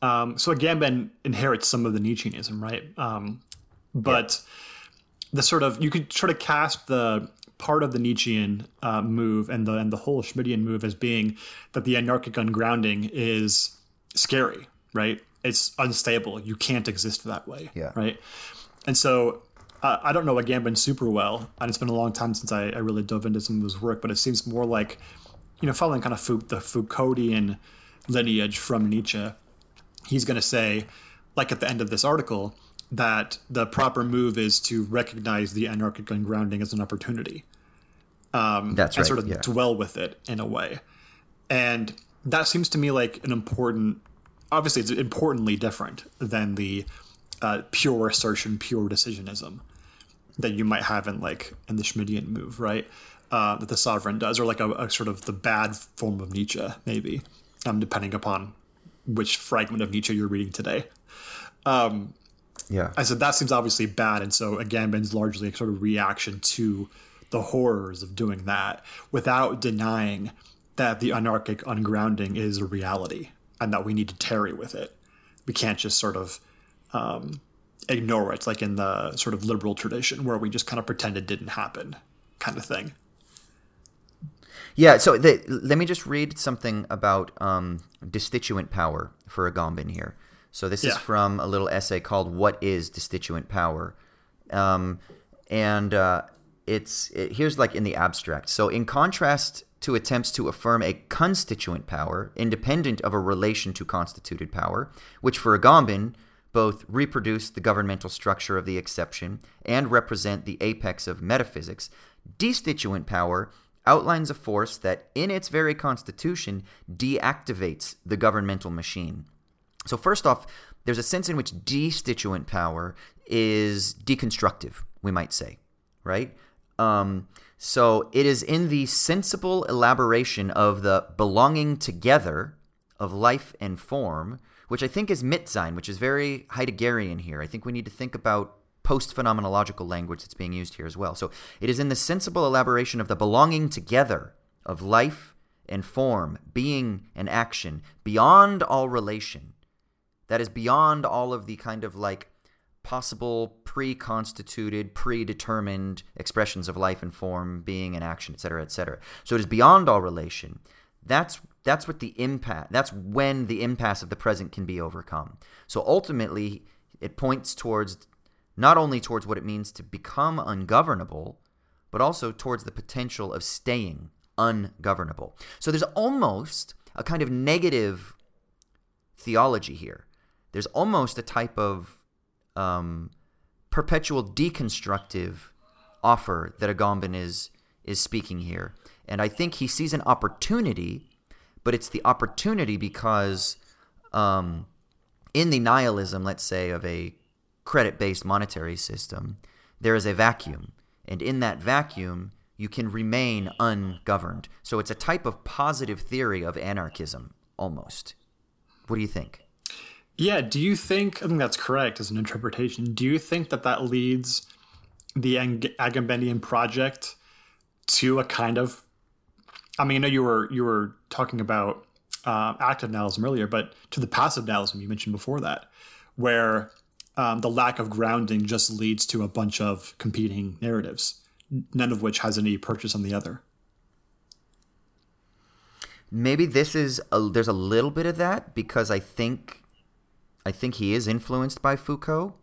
um, – so Agamben inherits some of the Nietzscheanism, right? Um, but yeah. the sort of – you could sort of cast the part of the Nietzschean uh, move and the, and the whole Schmittian move as being that the anarchic ungrounding is scary, right? It's unstable. You can't exist that way, yeah. right? And so uh, I don't know Agamben super well, and it's been a long time since I, I really dove into some of his work, but it seems more like, you know, following kind of Fou- the Foucauldian lineage from Nietzsche, he's going to say, like at the end of this article, that the proper move is to recognize the anarchic ungrounding as an opportunity. Um, That's right, and sort of yeah. dwell with it in a way. And that seems to me like an important... Obviously, it's importantly different than the uh, pure assertion, pure decisionism that you might have in like in the Schmittian move, right? Uh, that the sovereign does, or like a, a sort of the bad form of Nietzsche, maybe, um, depending upon which fragment of Nietzsche you're reading today. Um, yeah. I said, that seems obviously bad. And so Agamben's largely a sort of reaction to the horrors of doing that without denying that the anarchic ungrounding is a reality and that we need to tarry with it. We can't just sort of um, ignore it, like in the sort of liberal tradition where we just kind of pretend it didn't happen kind of thing. Yeah, so the, let me just read something about um, destituent power for Agamben here. So this yeah. is from a little essay called What is Destituent Power? Um, and uh, it's it, here's like in the abstract. So in contrast to attempts to affirm a constituent power, independent of a relation to constituted power, which for Agamben both reproduce the governmental structure of the exception and represent the apex of metaphysics, destituent power outlines a force that, in its very constitution, deactivates the governmental machine. So first off, there's a sense in which destituent power is deconstructive, we might say, right? Um, so it is in the sensible elaboration of the belonging together of life and form, which I think is Mitsein, which is very Heideggerian here. I think we need to think about post-phenomenological language that's being used here as well. So it is in the sensible elaboration of the belonging together of life and form, being and action, beyond all relation, that is beyond all of the kind of like possible pre-constituted, predetermined expressions of life and form, being and action, et cetera, et cetera. So it is beyond all relation. That's that's what the impasse, that's when the impasse of the present can be overcome. So ultimately, it points towards not only towards what it means to become ungovernable, but also towards the potential of staying ungovernable. So there's almost a kind of negative theology here. There's almost a type of um, perpetual deconstructive offer that Agamben is is speaking here. And I think he sees an opportunity, but it's the opportunity because um, in the nihilism, let's say, of a credit-based monetary system, there is a vacuum. And in that vacuum, you can remain ungoverned. So it's a type of positive theory of anarchism, almost. What do you think? Yeah, do you think, I think that's correct as an interpretation, do you think that that leads the Agambenian project to a kind of, I mean, I know you were, you were talking about uh, active nihilism earlier, but to the passive nihilism you mentioned before that, where Um, the lack of grounding just leads to a bunch of competing narratives, none of which has any purchase on the other. Maybe this is a, there's a little bit of that because I think, I think he is influenced by Foucault,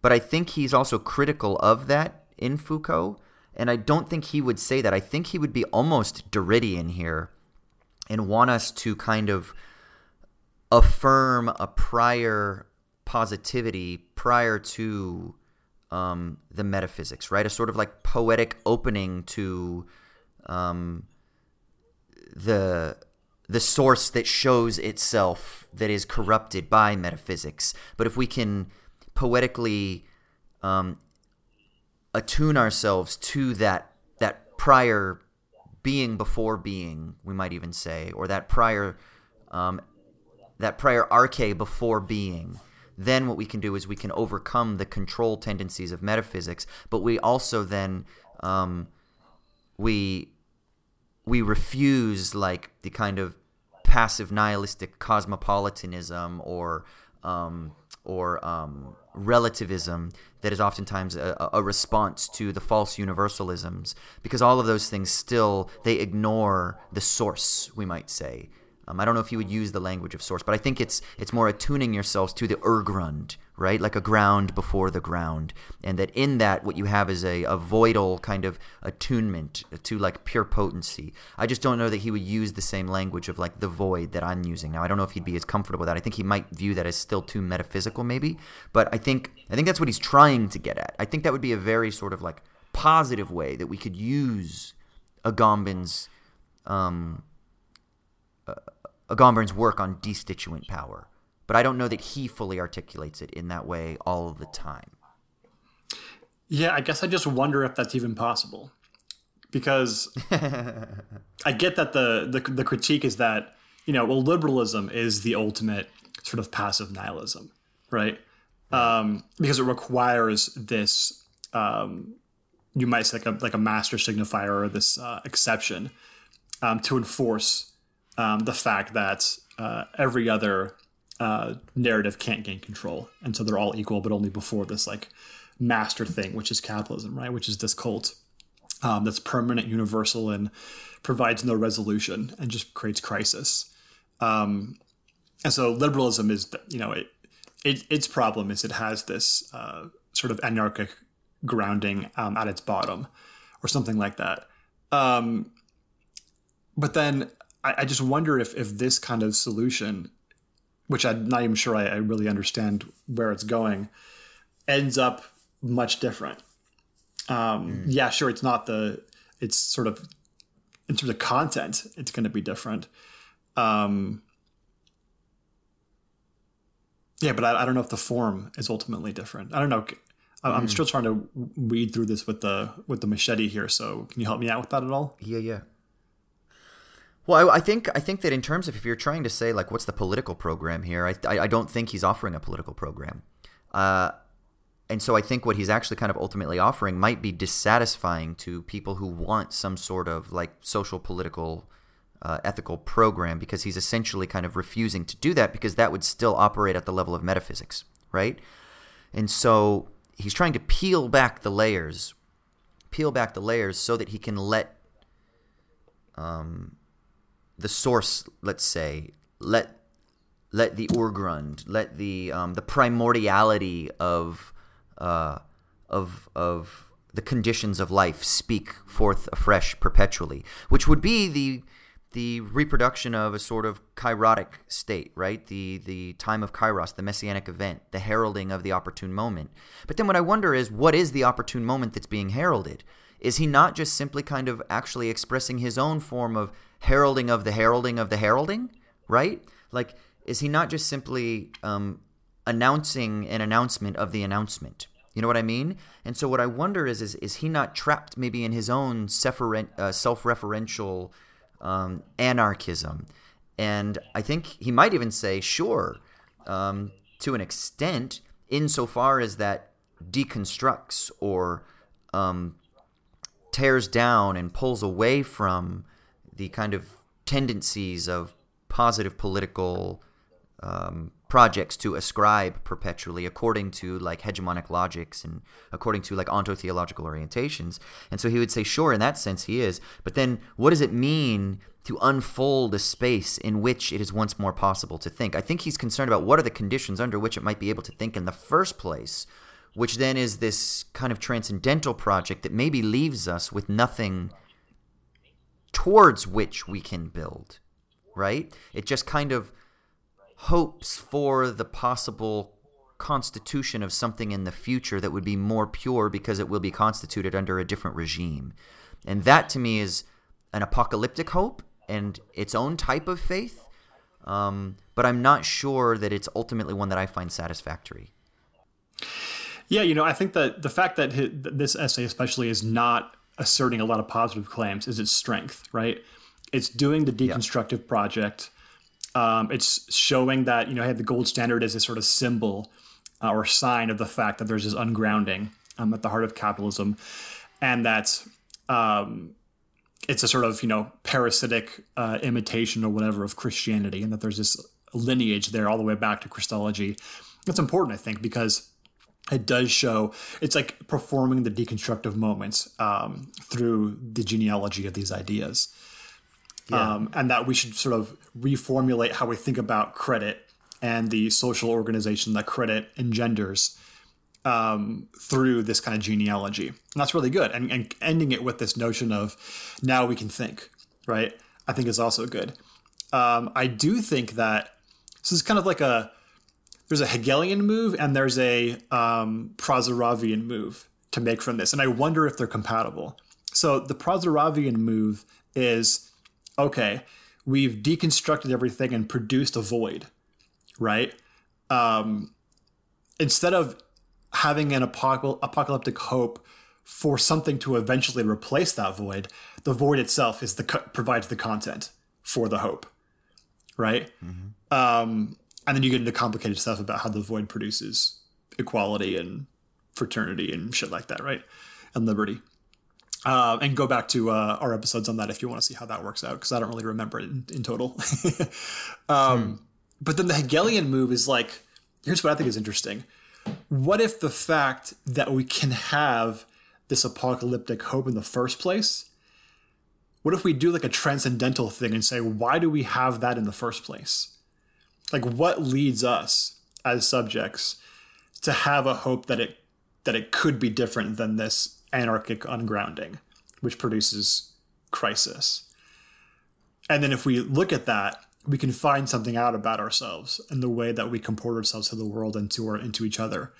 but I think he's also critical of that in Foucault, and I don't think he would say that. I think he would be almost Derridean here, and want us to kind of affirm a prior positivity prior to um, the metaphysics, right? A sort of like poetic opening to um, the the source that shows itself that is corrupted by metaphysics. But if we can poetically um, attune ourselves to that that prior being before being, we might even say, or that prior um, that prior arche before being, then what we can do is we can overcome the control tendencies of metaphysics, but we also then um, we we refuse like the kind of passive nihilistic cosmopolitanism or um, or um, relativism that is oftentimes a, a response to the false universalisms, because all of those things still they ignore the source, we might say. Um, I don't know if you would use the language of source, but I think it's it's more attuning yourselves to the urgrund, right? Like a ground before the ground. And that in that, what you have is a, a voidal kind of attunement to like pure potency. I just don't know that he would use the same language of like the void that I'm using now. I don't know if he'd be as comfortable with that. I think he might view that as still too metaphysical maybe, but I think I think that's what he's trying to get at. I think that would be a very sort of like positive way that we could use Agamben's um, uh, Agamben's work on destituent power, but I don't know that he fully articulates it in that way all the time. Yeah, I guess I just wonder if that's even possible, because I get that the, the the critique is that you know, well, liberalism is the ultimate sort of passive nihilism, right? Um, because it requires this, um, you might say, like a, like a master signifier or this uh, exception um, to enforce um, the fact that uh, every other uh, narrative can't gain control. And so they're all equal, but only before this like master thing, which is capitalism, right? Which is this cult um, that's permanent, universal, and provides no resolution and just creates crisis. Um, and so liberalism is, you know, it, it its problem is it has this uh, sort of anarchic grounding um, at its bottom or something like that. Um, but then I, I just wonder if, if this kind of solution, which I'm not even sure I, I really understand where it's going, ends up much different. Um, mm. Yeah, sure. It's not the, it's sort of, in terms of content, it's going to be different. Um, yeah, but I, I don't know if the form is ultimately different. I don't know. I'm mm. still trying to weed through this with the with the machete here. So can you help me out with that at all? Yeah, yeah. Well, I, I think I think that in terms of if you're trying to say like what's the political program here, I I, I don't think he's offering a political program, uh, and so I think what he's actually kind of ultimately offering might be dissatisfying to people who want some sort of like social, political, uh, ethical program, because he's essentially kind of refusing to do that because that would still operate at the level of metaphysics, right? And so he's trying to peel back the layers, peel back the layers so that he can let um, the source, let's say, let let the Urgrund, let the um, the primordiality of uh, of of the conditions of life speak forth afresh perpetually, which would be the the reproduction of a sort of kairotic state, right? The the time of kairos, the messianic event, the heralding of the opportune moment. But then what I wonder is, what is the opportune moment that's being heralded? Is he not just simply kind of actually expressing his own form of heralding of the heralding of the heralding, right? Like, is he not just simply um, announcing an announcement of the announcement? You know what I mean? And so what I wonder is, is, is he not trapped maybe in his own self-referen- uh, self-referential Um, anarchism? And I think he might even say, sure, um, to an extent, insofar as that deconstructs or um, tears down and pulls away from the kind of tendencies of positive political um, projects to ascribe perpetually according to like hegemonic logics and according to like ontotheological orientations. And so he would say, sure, in that sense he is, but then what does it mean to unfold a space in which it is once more possible to think? I think he's concerned about what are the conditions under which it might be able to think in the first place, which then is this kind of transcendental project that maybe leaves us with nothing towards which we can build, right? It just kind of hopes for the possible constitution of something in the future that would be more pure because it will be constituted under a different regime. And that to me is an apocalyptic hope and its own type of faith, um, but I'm not sure that it's ultimately one that I find satisfactory. Yeah, you know, I think that the fact that his, this essay especially is not asserting a lot of positive claims is its strength, right? It's doing the deconstructive yeah. project. Um, it's showing that, you know, hey, the gold standard is a sort of symbol uh, or sign of the fact that there's this ungrounding um, at the heart of capitalism, and that um, it's a sort of, you know, parasitic uh, imitation or whatever of Christianity, and that there's this lineage there all the way back to Christology. That's important, I think, because it does show it's like performing the deconstructive moments um, through the genealogy of these ideas. Yeah. Um, and that we should sort of reformulate how we think about credit and the social organization that credit engenders um, through this kind of genealogy. And that's really good. And, and ending it with this notion of now we can think, right, I think is also good. Um, I do think that this is kind of like a – there's a Hegelian move and there's a um, Prozorovian move to make from this. And I wonder if they're compatible. So the Prozorovian move is – okay, we've deconstructed everything and produced a void, right? Um, instead of having an apocal- apocalyptic hope for something to eventually replace that void, the void itself is the co- provides the content for the hope, right? Mm-hmm. Um, and then you get into complicated stuff about how the void produces equality and fraternity and shit like that, right? And liberty. Uh, and go back to uh, our episodes on that if you want to see how that works out, because I don't really remember it in, in total. um, hmm. But then the Hegelian move is like, here's what I think is interesting. What if the fact that we can have this apocalyptic hope in the first place, what if we do like a transcendental thing and say, why do we have that in the first place? Like, what leads us as subjects to have a hope that it that it could be different than this anarchic ungrounding, which produces crisis? And then if we look at that, we can find something out about ourselves and the way that we comport ourselves to the world and to, our, and to each other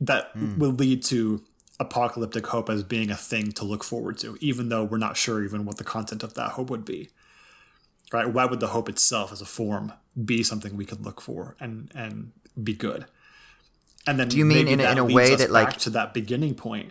that mm. will lead to apocalyptic hope as being a thing to look forward to, even though we're not sure even what the content of that hope would be, right? Why would the hope itself as a form be something we could look for and, and be good? And then do you mean in, in a way that like back to that beginning point?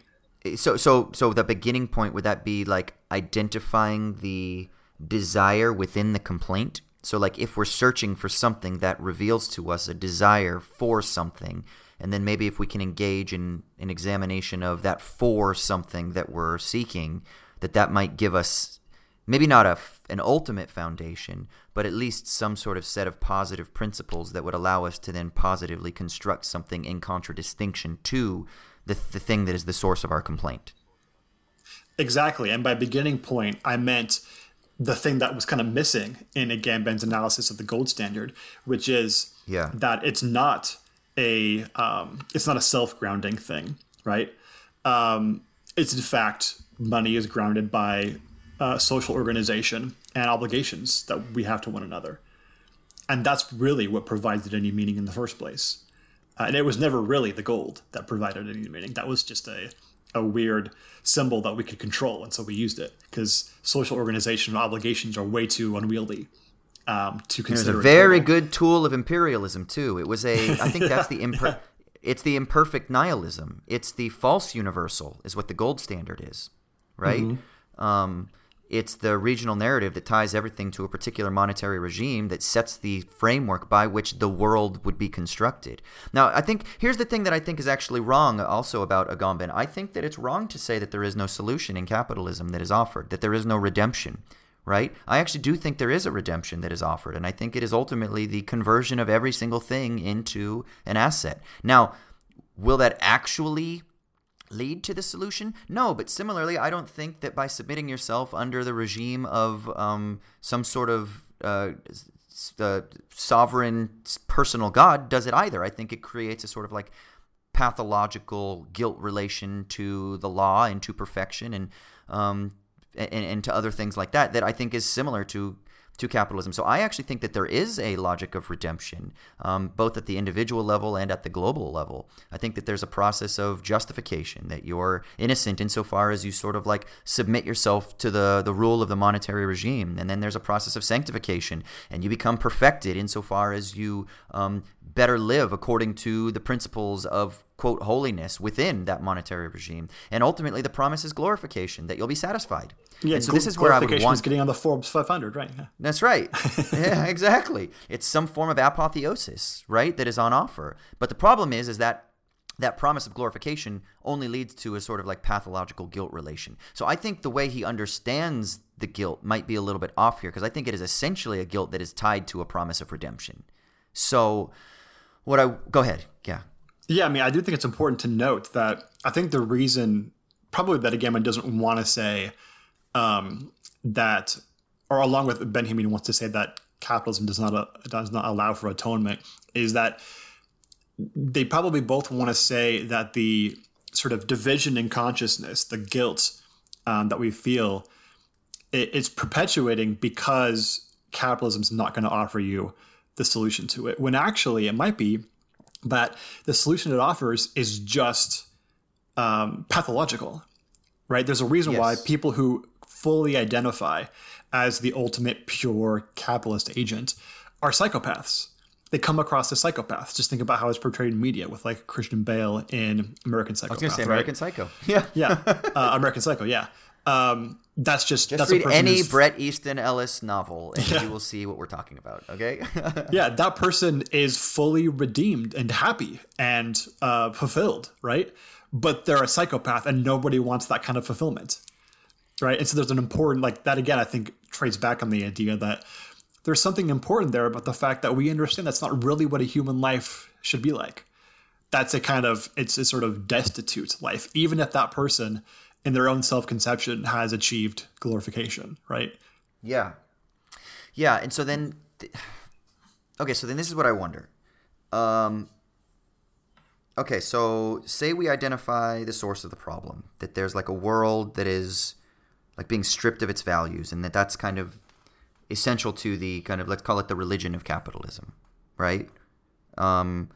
So, so, so the beginning point, would that be like identifying the desire within the complaint? So like if we're searching for something that reveals to us a desire for something, and then maybe if we can engage in an examination of that for something that we're seeking, that that might give us maybe not a, an ultimate foundation, but at least some sort of set of positive principles that would allow us to then positively construct something in contradistinction to the, the thing that is the source of our complaint. Exactly. And by beginning point, I meant the thing that was kind of missing in Agamben's analysis of the gold standard, which is yeah. that it's not a um, it's not a self-grounding thing, right? Um, it's in fact money is grounded by uh, social organization and obligations that we have to one another, and that's really what provides it any meaning in the first place. Uh, and it was never really the gold that provided any meaning. That was just a a weird symbol that we could control, and so we used it because social organization and obligations are way too unwieldy um, to consider. It was a very good tool of imperialism too. It was a, I think that's the imper- it's the imperfect nihilism. It's the false universal is what the gold standard is, right? Mm-hmm. Um, it's the regional narrative that ties everything to a particular monetary regime that sets the framework by which the world would be constructed. Now, I think here's the thing that I think is actually wrong also about Agamben. I think that it's wrong to say that there is no solution in capitalism that is offered, that there is no redemption, right? I actually do think there is a redemption that is offered, and I think it is ultimately the conversion of every single thing into an asset. Now, will that actually lead to the solution? No, but similarly, I don't think that by submitting yourself under the regime of um, some sort of uh, uh, sovereign personal God does it either. I think it creates a sort of like pathological guilt relation to the law and to perfection and um, and, and to other things like that that I think is similar to to capitalism. So I actually think that there is a logic of redemption, um, both at the individual level and at the global level. I think that there's a process of justification, that you're innocent insofar as you sort of like submit yourself to the, the rule of the monetary regime. And then there's a process of sanctification, and you become perfected insofar as you um, better live according to the principles of, quote, holiness within that monetary regime. And ultimately the promise is glorification, that you'll be satisfied. Yeah, and so this is where I would want is getting on the Forbes five hundred, right? Yeah. That's right. Yeah, exactly. It's some form of apotheosis, right, that is on offer. But the problem is is that that promise of glorification only leads to a sort of like pathological guilt relation. So I think the way he understands the guilt might be a little bit off here, because I think it is essentially a guilt that is tied to a promise of redemption. So what I – go ahead. Yeah. Yeah, I mean, I do think it's important to note that I think the reason probably that Agamben doesn't want to say um, that, or along with Benjamin wants to say that capitalism does not uh, does not allow for atonement, is that they probably both want to say that the sort of division in consciousness, the guilt um, that we feel, it, it's perpetuating because capitalism's not going to offer you the solution to it, when actually it might be that the solution it offers is just um, pathological, right? There's a reason yes. why people who fully identify as the ultimate pure capitalist agent are psychopaths. They come across as psychopaths. Just think about how it's portrayed in media with like Christian Bale in American Psycho. I was going to say right? American Psycho. Yeah. Yeah. Uh, American Psycho, yeah. Um, that's just, just that's read a person any Bret Easton Ellis novel and yeah. you will see what we're talking about. Okay. Yeah. That person is fully redeemed and happy and uh, fulfilled. Right. But they're a psychopath and nobody wants that kind of fulfillment. Right. And so there's an important, like that again, I think trades back on the idea that there's something important there about the fact that we understand that's not really what a human life should be like. That's a kind of, it's a sort of destitute life, even if that person in their own self-conception has achieved glorification, right? Yeah. Yeah. And so then, th- okay, so then this is what I wonder. Um, okay, so say we identify the source of the problem, that there's like a world that is like being stripped of its values and that that's kind of essential to the kind of, let's call it the religion of capitalism, right? Um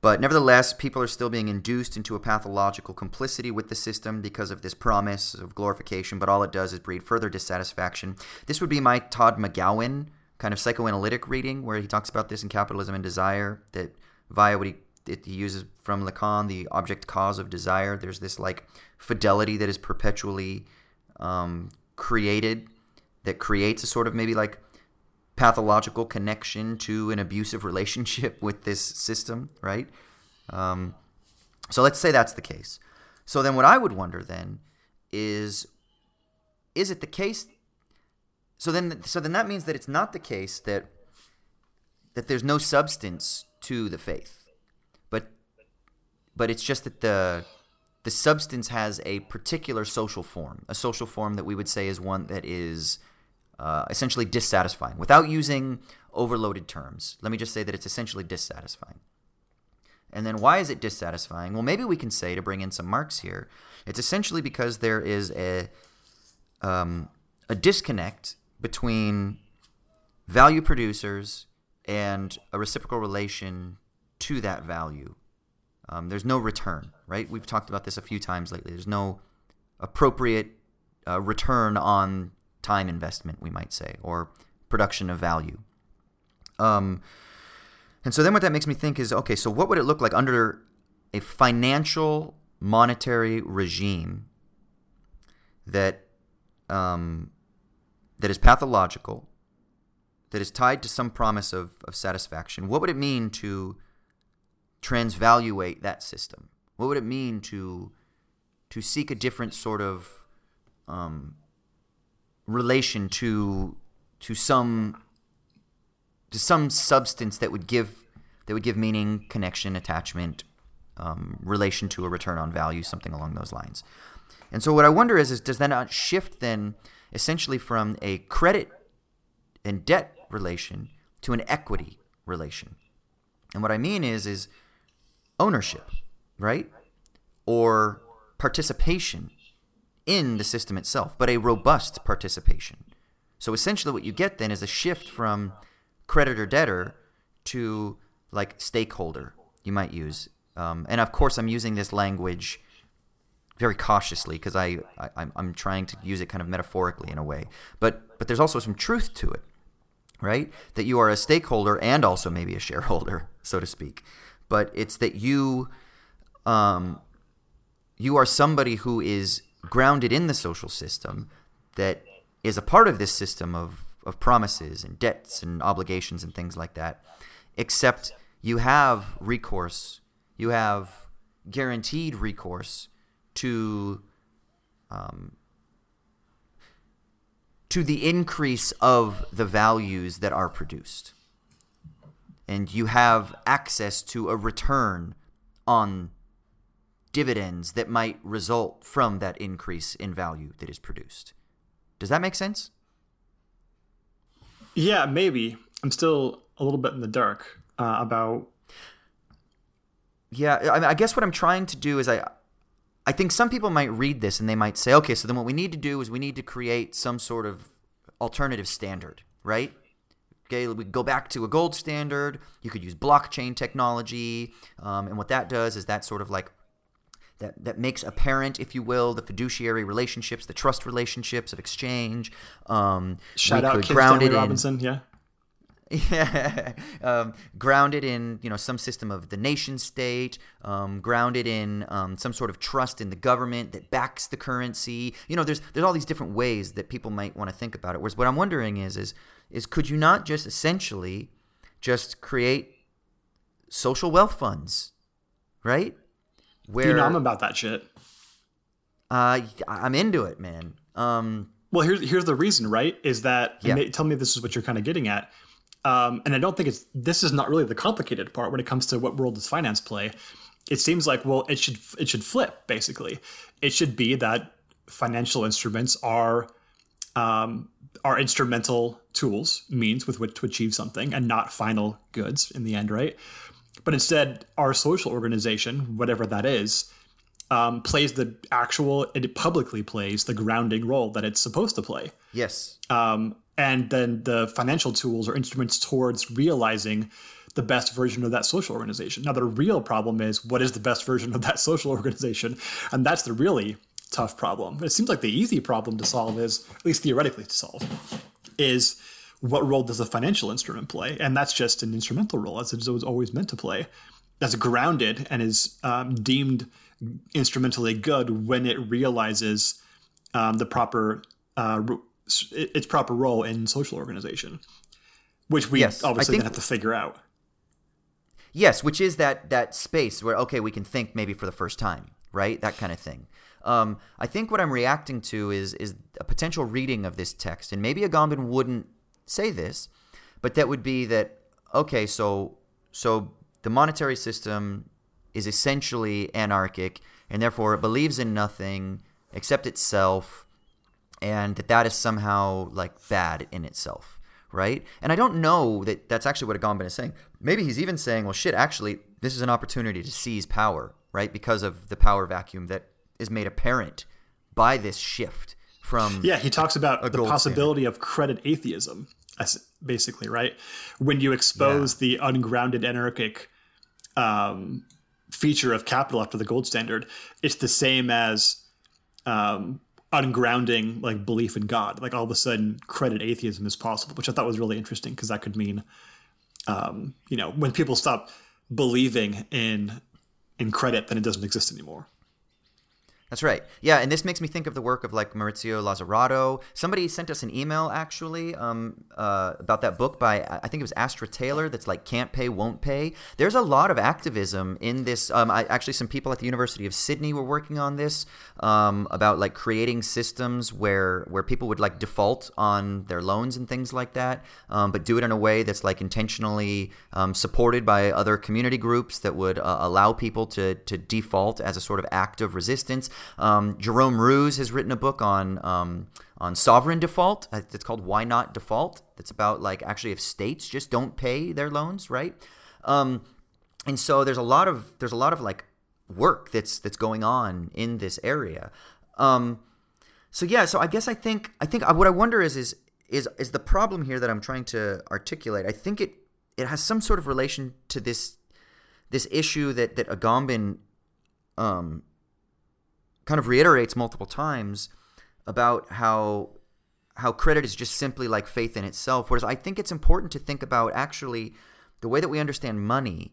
But nevertheless, people are still being induced into a pathological complicity with the system because of this promise of glorification, but all it does is breed further dissatisfaction. This would be my Todd McGowan kind of psychoanalytic reading, where he talks about this in Capitalism and Desire, that via what he, it, he uses from Lacan, the object-cause of desire, there's this like fidelity that is perpetually um, created, that creates a sort of maybe like pathological connection to an abusive relationship with this system, right? Um, so let's say that's the case. So then what I would wonder then is, is it the case? So then, so then that means that it's not the case that that there's no substance to the faith, but but it's just that the the substance has a particular social form, a social form that we would say is one that is Uh, essentially dissatisfying, without using overloaded terms. Let me just say that it's essentially dissatisfying. And then why is it dissatisfying? Well, maybe we can say, to bring in some Marx here, it's essentially because there is a um, a disconnect between value producers and a reciprocal relation to that value. Um, there's no return, right? We've talked about this a few times lately. There's no appropriate uh, return on time investment, we might say, or production of value. Um, and so then what that makes me think is, okay, so what would it look like under a financial monetary regime that um, that is pathological, that is tied to some promise of, of satisfaction? What would it mean to transvaluate that system? What would it mean to to seek a different sort of um, relation to to some to some substance that would give that would give meaning, connection, attachment, um, relation to a return on value, something along those lines? And so what I wonder is, is does that not shift then essentially from a credit and debt relation to an equity relation? And what I mean is is ownership, right? Or participation in the system itself, but a robust participation. So essentially what you get then is a shift from creditor-debtor to like stakeholder, you might use. Um, and of course I'm using this language very cautiously because I, I, I'm trying to use it kind of metaphorically in a way. But, but there's also some truth to it, right? That you are a stakeholder and also maybe a shareholder, so to speak. But it's that you, um, you are somebody who is grounded in the social system that is a part of this system of, of promises and debts and obligations and things like that, except you have recourse, you have guaranteed recourse to um, to the increase of the values that are produced. And you have access to a return on dividends that might result from that increase in value that is produced. Does that make sense? Yeah, maybe. I'm still a little bit in the dark uh, about. Yeah, I mean, I guess what I'm trying to do is I, I think some people might read this and they might say, okay, so then what we need to do is we need to create some sort of alternative standard, right? Okay, we go back to a gold standard. You could use blockchain technology, um, and what that does is that sort of like. That, that makes apparent, if you will, the fiduciary relationships, the trust relationships of exchange. Um, Shout out Kim Stanley Robinson, yeah. Yeah, um, grounded in, you know, some system of the nation state, um, grounded in um, some sort of trust in the government that backs the currency. You know, there's there's all these different ways that people might want to think about it. Whereas what I'm wondering is is is could you not just essentially just create social wealth funds, right? Where, dude, I'm about that shit. Uh, I'm into it, man. Um, well, here's here's the reason, right? Is that yeah. may, tell me if this is what you're kind of getting at. Um, and I don't think it's, this is not really the complicated part when it comes to what role does finance play. It seems like, well, it should, it should flip, basically. It should be that financial instruments are, um, are instrumental tools, means with which to achieve something and not final goods in the end, right? But instead, our social organization, whatever that is, um, plays the actual, it publicly plays the grounding role that it's supposed to play. Yes. Um, And then the financial tools or instruments towards realizing the best version of that social organization. Now, the real problem is, what is the best version of that social organization? And that's the really tough problem. But it seems like the easy problem to solve is, at least theoretically to solve, is what role does the financial instrument play? And that's just an instrumental role, as it was always meant to play, that's grounded and is um, deemed instrumentally good when it realizes um, the proper uh its proper role in social organization, which we yes, obviously think, then have to figure out. Yes, which is that that space where, okay, we can think maybe for the first time, right? That kind of thing. Um, I think what I'm reacting to is is a potential reading of this text, and maybe Agamben wouldn't say this, but that would be that, okay, so so the monetary system is essentially anarchic, and therefore it believes in nothing except itself, and that that is somehow like bad in itself, right? And I don't know that that's actually what Agamben is saying. Maybe he's even saying, well, shit, actually, this is an opportunity to seize power, right? Because of the power vacuum that is made apparent by this shift from yeah, he talks about a, a the possibility standard. Of credit atheism, basically, right? When you expose yeah. the ungrounded anarchic um, feature of capital after the gold standard, it's the same as... Um, ungrounding like belief in God. Like all of a sudden credit atheism is possible, which I thought was really interesting because that could mean um you know, when people stop believing in in credit, then it doesn't exist anymore. That's right. Yeah, and this makes me think of the work of like Maurizio Lazzarato. Somebody sent us an email actually um uh about that book by, I think it was Astra Taylor, that's like Can't Pay, Won't Pay. There's a lot of activism in this. Um, I, actually, some people at the University of Sydney were working on this um, about like creating systems where where people would like default on their loans and things like that, um, but do it in a way that's like intentionally um, supported by other community groups that would uh, allow people to to default as a sort of act of resistance. Um, Jerome Roos has written a book on um, on sovereign default. It's called Why Not Default. That's about like actually if states just don't pay their loans, right? Um, and so there's a lot of there's a lot of like work that's that's going on in this area. Um, so yeah, so I guess I think I think what I wonder is is is is the problem here that I'm trying to articulate. I think it it has some sort of relation to this this issue that that Agamben um, kind of reiterates multiple times about how how credit is just simply like faith in itself. Whereas I think it's important to think about actually the way that we understand money.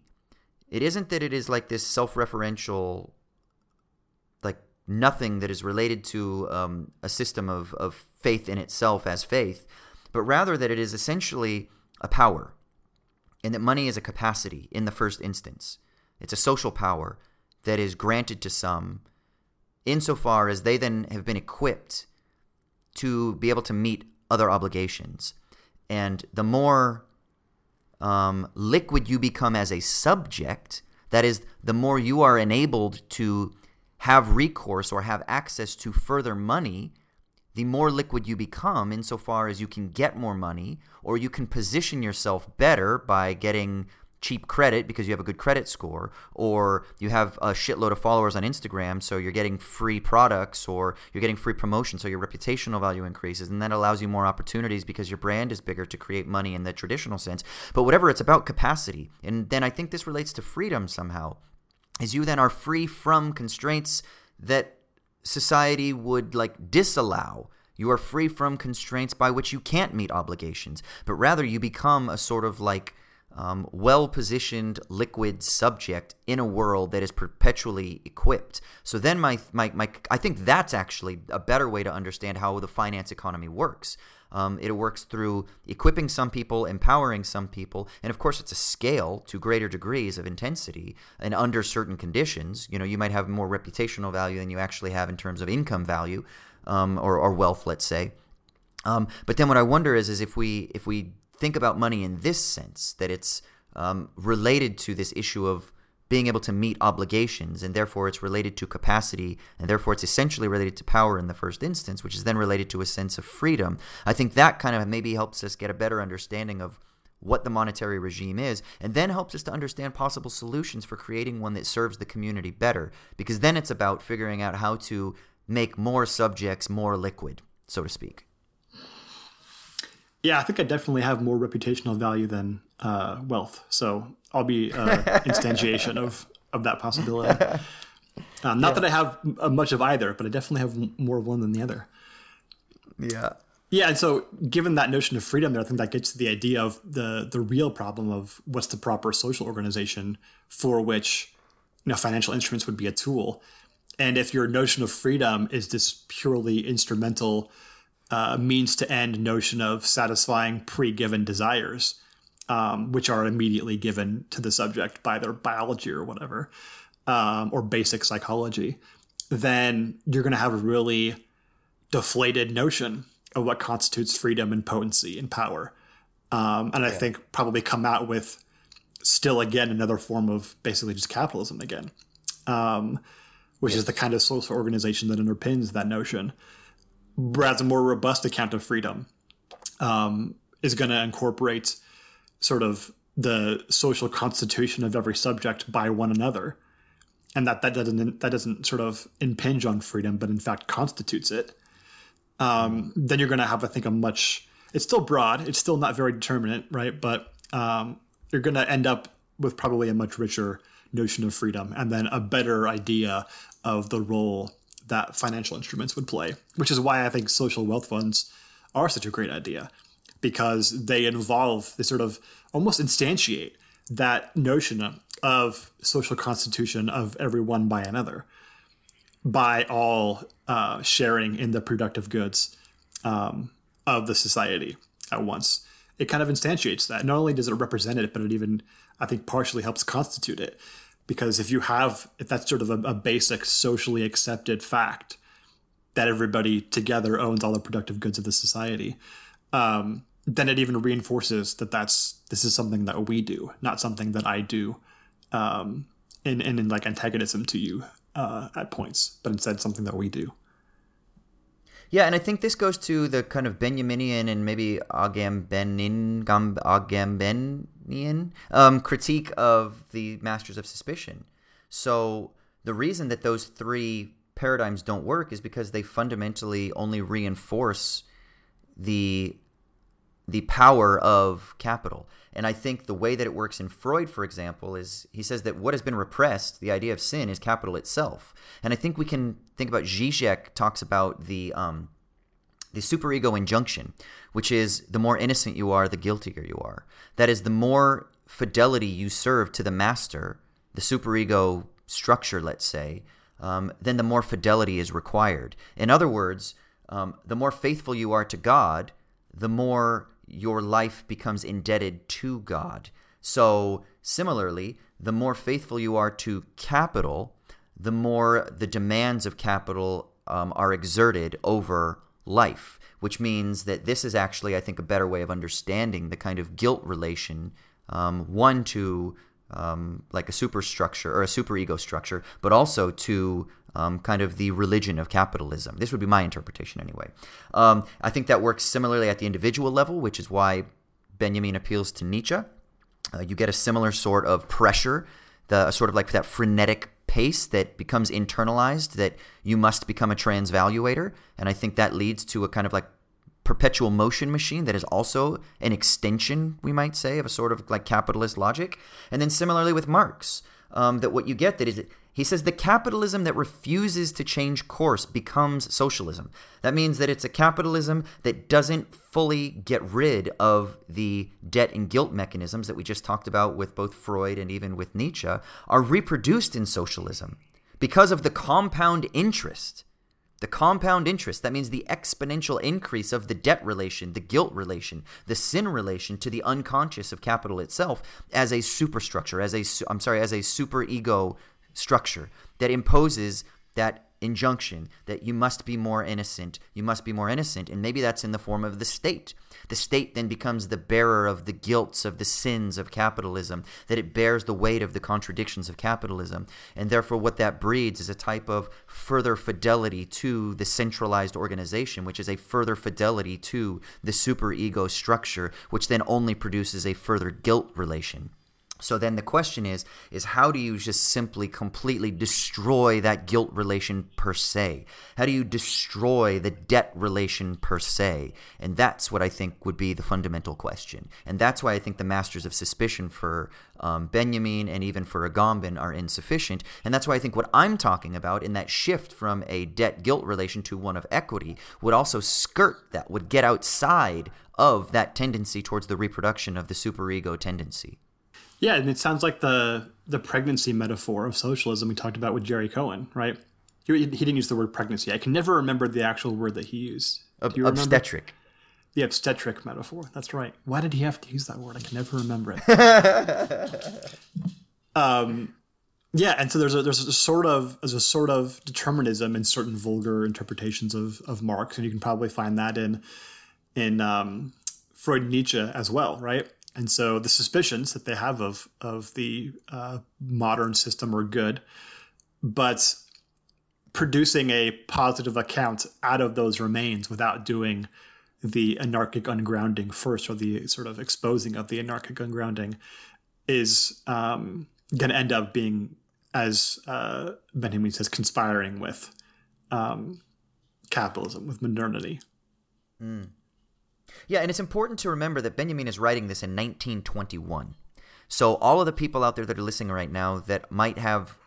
It isn't that it is like this self-referential, like nothing that is related to um, a system of, of faith in itself as faith, but rather that it is essentially a power, and that money is a capacity in the first instance. It's a social power that is granted to some insofar as they then have been equipped to be able to meet other obligations. And the more um, liquid you become as a subject, that is, the more you are enabled to have recourse or have access to further money, the more liquid you become insofar as you can get more money, or you can position yourself better by getting cheap credit because you have a good credit score, or you have a shitload of followers on Instagram, so you're getting free products, or you're getting free promotion, so your reputational value increases, and that allows you more opportunities because your brand is bigger to create money in the traditional sense. But whatever, it's about capacity. And then I think this relates to freedom somehow, is you then are free from constraints that society would like disallow You are free from constraints by which you can't meet obligations, but rather you become a sort of like um, well-positioned liquid subject in a world that is perpetually equipped. So then my, my, my I think that's actually a better way to understand how the finance economy works. Um, it works through equipping some people, empowering some people, and of course it's a scale to greater degrees of intensity and under certain conditions. You know, you might have more reputational value than you actually have in terms of income value um, or, or wealth, let's say. Um, but then what I wonder is, is if we if we think about money in this sense, that it's um, related to this issue of being able to meet obligations, and therefore it's related to capacity, and therefore it's essentially related to power in the first instance, which is then related to a sense of freedom. I think that kind of maybe helps us get a better understanding of what the monetary regime is, and then helps us to understand possible solutions for creating one that serves the community better, because then it's about figuring out how to make more subjects more liquid, so to speak. Yeah, I think I definitely have more reputational value than uh, wealth, so I'll be uh, instantiation of, of that possibility. Um, not yeah. that I have much of either, but I definitely have more of one than the other. Yeah. Yeah, and so given that notion of freedom there, I think that gets to the idea of the the real problem of what's the proper social organization for which, you know, financial instruments would be a tool. And if your notion of freedom is this purely instrumental uh, means to end notion of satisfying pre-given desires, Um, which are immediately given to the subject by their biology or whatever, um, or basic psychology, then you're going to have a really deflated notion of what constitutes freedom and potency and power. Um, and I yeah. think probably come out with still, again, another form of basically just capitalism again, um, which yes. is the kind of social organization that underpins that notion. Whereas a more robust account of freedom um, is going to incorporate sort of the social constitution of every subject by one another, and that that doesn't that doesn't sort of impinge on freedom, but in fact constitutes it. Um, then you're going to have, I think, a much. It's still broad. It's still not very determinate, right? But um, you're going to end up with probably a much richer notion of freedom, and then a better idea of the role that financial instruments would play, which is why I think social wealth funds are such a great idea, because they involve, they sort of almost instantiate that notion of social constitution of everyone by another, by all uh, sharing in the productive goods um, of the society at once. It kind of instantiates that. Not only does it represent it, but it even, I think, partially helps constitute it. Because if you have, if that's sort of a, a basic socially accepted fact that everybody together owns all the productive goods of the society, um, then it even reinforces that that's, this is something that we do, not something that I do, um, in, in, in like antagonism to you, uh, at points, but instead something that we do. Yeah. And I think this goes to the kind of Benjaminian and maybe Agambenin, Agambenian, um, critique of the masters of suspicion. So the reason that those three paradigms don't work is because they fundamentally only reinforce the the power of capital. And I think the way that it works in Freud, for example, is he says that what has been repressed, the idea of sin, is capital itself. And I think we can think about Zizek talks about the um, the superego injunction, which is the more innocent you are, the guiltier you are. That is, the more fidelity you serve to the master, the superego structure, let's say, um, then the more fidelity is required. In other words, Um, the more faithful you are to God, the more your life becomes indebted to God. So similarly, the more faithful you are to capital, the more the demands of capital um, are exerted over life, which means that this is actually, I think, a better way of understanding the kind of guilt relation, um, one to um, like a superstructure or a superego structure, but also to Um, kind of the religion of capitalism. This would be my interpretation anyway. Um, I think that works similarly at the individual level, which is why Benjamin appeals to Nietzsche. Uh, you get a similar sort of pressure, the sort of like that frenetic pace that becomes internalized, that you must become a transvaluator. And I think that leads to a kind of like perpetual motion machine that is also an extension, we might say, of a sort of like capitalist logic. And then similarly with Marx, um, that what you get that is He says the capitalism that refuses to change course becomes socialism. That means that it's a capitalism that doesn't fully get rid of the debt and guilt mechanisms that we just talked about with both Freud and even with Nietzsche are reproduced in socialism because of the compound interest. The compound interest, that means the exponential increase of the debt relation, the guilt relation, the sin relation to the unconscious of capital itself as a superstructure, as a, I'm sorry, as a superego structure that imposes that injunction that you must be more innocent, you must be more innocent, and maybe that's in the form of the state. The state then becomes the bearer of the guilts of the sins of capitalism, that it bears the weight of the contradictions of capitalism, and therefore what that breeds is a type of further fidelity to the centralized organization, which is a further fidelity to the superego structure, which then only produces a further guilt relation. So then the question is, is how do you just simply completely destroy that guilt relation per se? How do you destroy the debt relation per se? And that's what I think would be the fundamental question. And that's why I think the masters of suspicion for um, Benjamin and even for Agamben are insufficient. And that's why I think what I'm talking about in that shift from a debt-guilt relation to one of equity would also skirt that, would get outside of that tendency towards the reproduction of the superego tendency. Yeah, and it sounds like the the pregnancy metaphor of socialism we talked about with Jerry Cohen, right? He, he didn't use the word pregnancy. I can never remember the actual word that he used. Ob- obstetric. The obstetric metaphor. That's right. Why did he have to use that word? I can never remember it. um, yeah, and so there's a there's a sort of there's a sort of determinism in certain vulgar interpretations of of Marx, and you can probably find that in in um, Freud and Nietzsche as well, right? And so the suspicions that they have of of the uh, modern system are good, but producing a positive account out of those remains without doing the anarchic ungrounding first, or the sort of exposing of the anarchic ungrounding, is um, going to end up being, as uh, Benjamin says, conspiring with um, capitalism, with modernity. Mm. Yeah, and it's important to remember that Benjamin is writing this in nineteen twenty-one. So all of the people out there that are listening right now that might have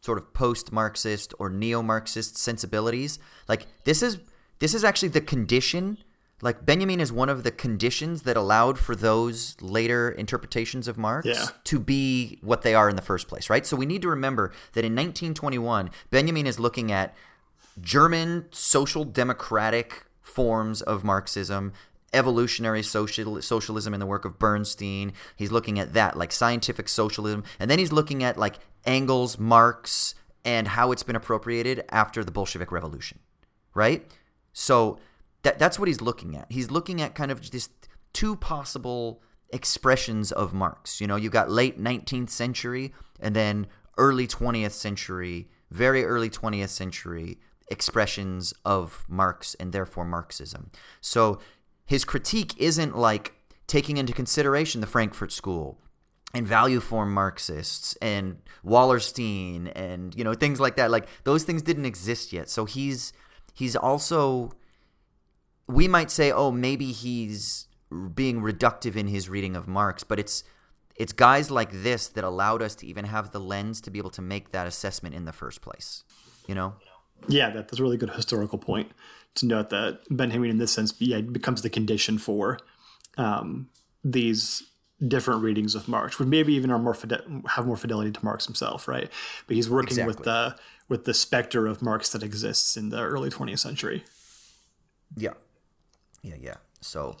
sort of post-Marxist or neo-Marxist sensibilities, like this is this is actually the condition. Like Benjamin is one of the conditions that allowed for those later interpretations of Marx yeah. to be what they are in the first place, right? So we need to remember that in nineteen twenty-one, Benjamin is looking at German social democratic forms of Marxism, evolutionary social socialism in the work of Bernstein. He's looking at that, like scientific socialism. And then he's looking at like Engels, Marx, and how it's been appropriated after the Bolshevik Revolution, right? So that that's what he's looking at. He's looking at kind of these two possible expressions of Marx. You know, you got late nineteenth century and then early twentieth century, very early twentieth century expressions of Marx and therefore Marxism. So his critique isn't like taking into consideration the Frankfurt School and value form Marxists and Wallerstein and, you know, things like that. Like those things didn't exist yet. So he's he's also – we might say, oh, maybe he's being reductive in his reading of Marx, but it's it's guys like this that allowed us to even have the lens to be able to make that assessment in the first place, you know? Yeah, that's a really good historical point to note that Benjamin, in this sense, yeah, becomes the condition for um, these different readings of Marx, which maybe even are more fide- have more fidelity to Marx himself, right? But he's working exactly. with the with the specter of Marx that exists in the early twentieth century. Yeah, yeah, yeah. So,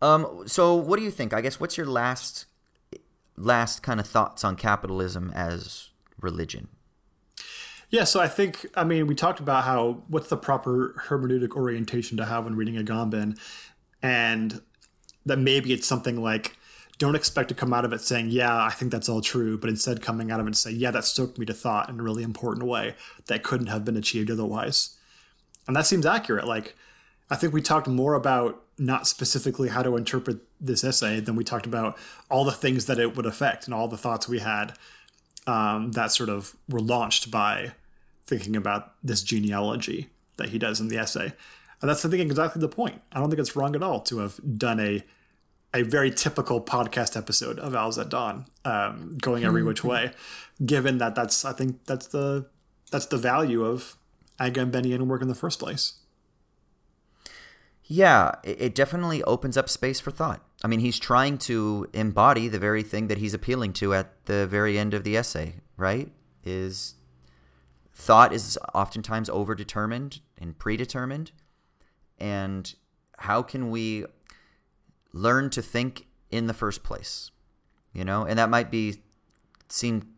um, so what do you think? I guess what's your last last kind of thoughts on capitalism as religion? Yeah, so I think, I mean, we talked about how what's the proper hermeneutic orientation to have when reading Agamben, and that maybe it's something like, don't expect to come out of it saying, yeah, I think that's all true, but instead coming out of it and say, yeah, that stoked me to thought in a really important way that couldn't have been achieved otherwise. And that seems accurate. Like, I think we talked more about not specifically how to interpret this essay than we talked about all the things that it would affect and all the thoughts we had um, that sort of were launched by thinking about this genealogy that he does in the essay. And that's, I think, exactly the point. I don't think it's wrong at all to have done a a very typical podcast episode of Owls at Dawn, um, going every which way, given that that's, I think that's the, that's the value of Agambenian work in the first place. Yeah, it definitely opens up space for thought. I mean, he's trying to embody the very thing that he's appealing to at the very end of the essay, right? Is thought is oftentimes overdetermined and predetermined. And how can we learn to think in the first place? You know, and that might be seem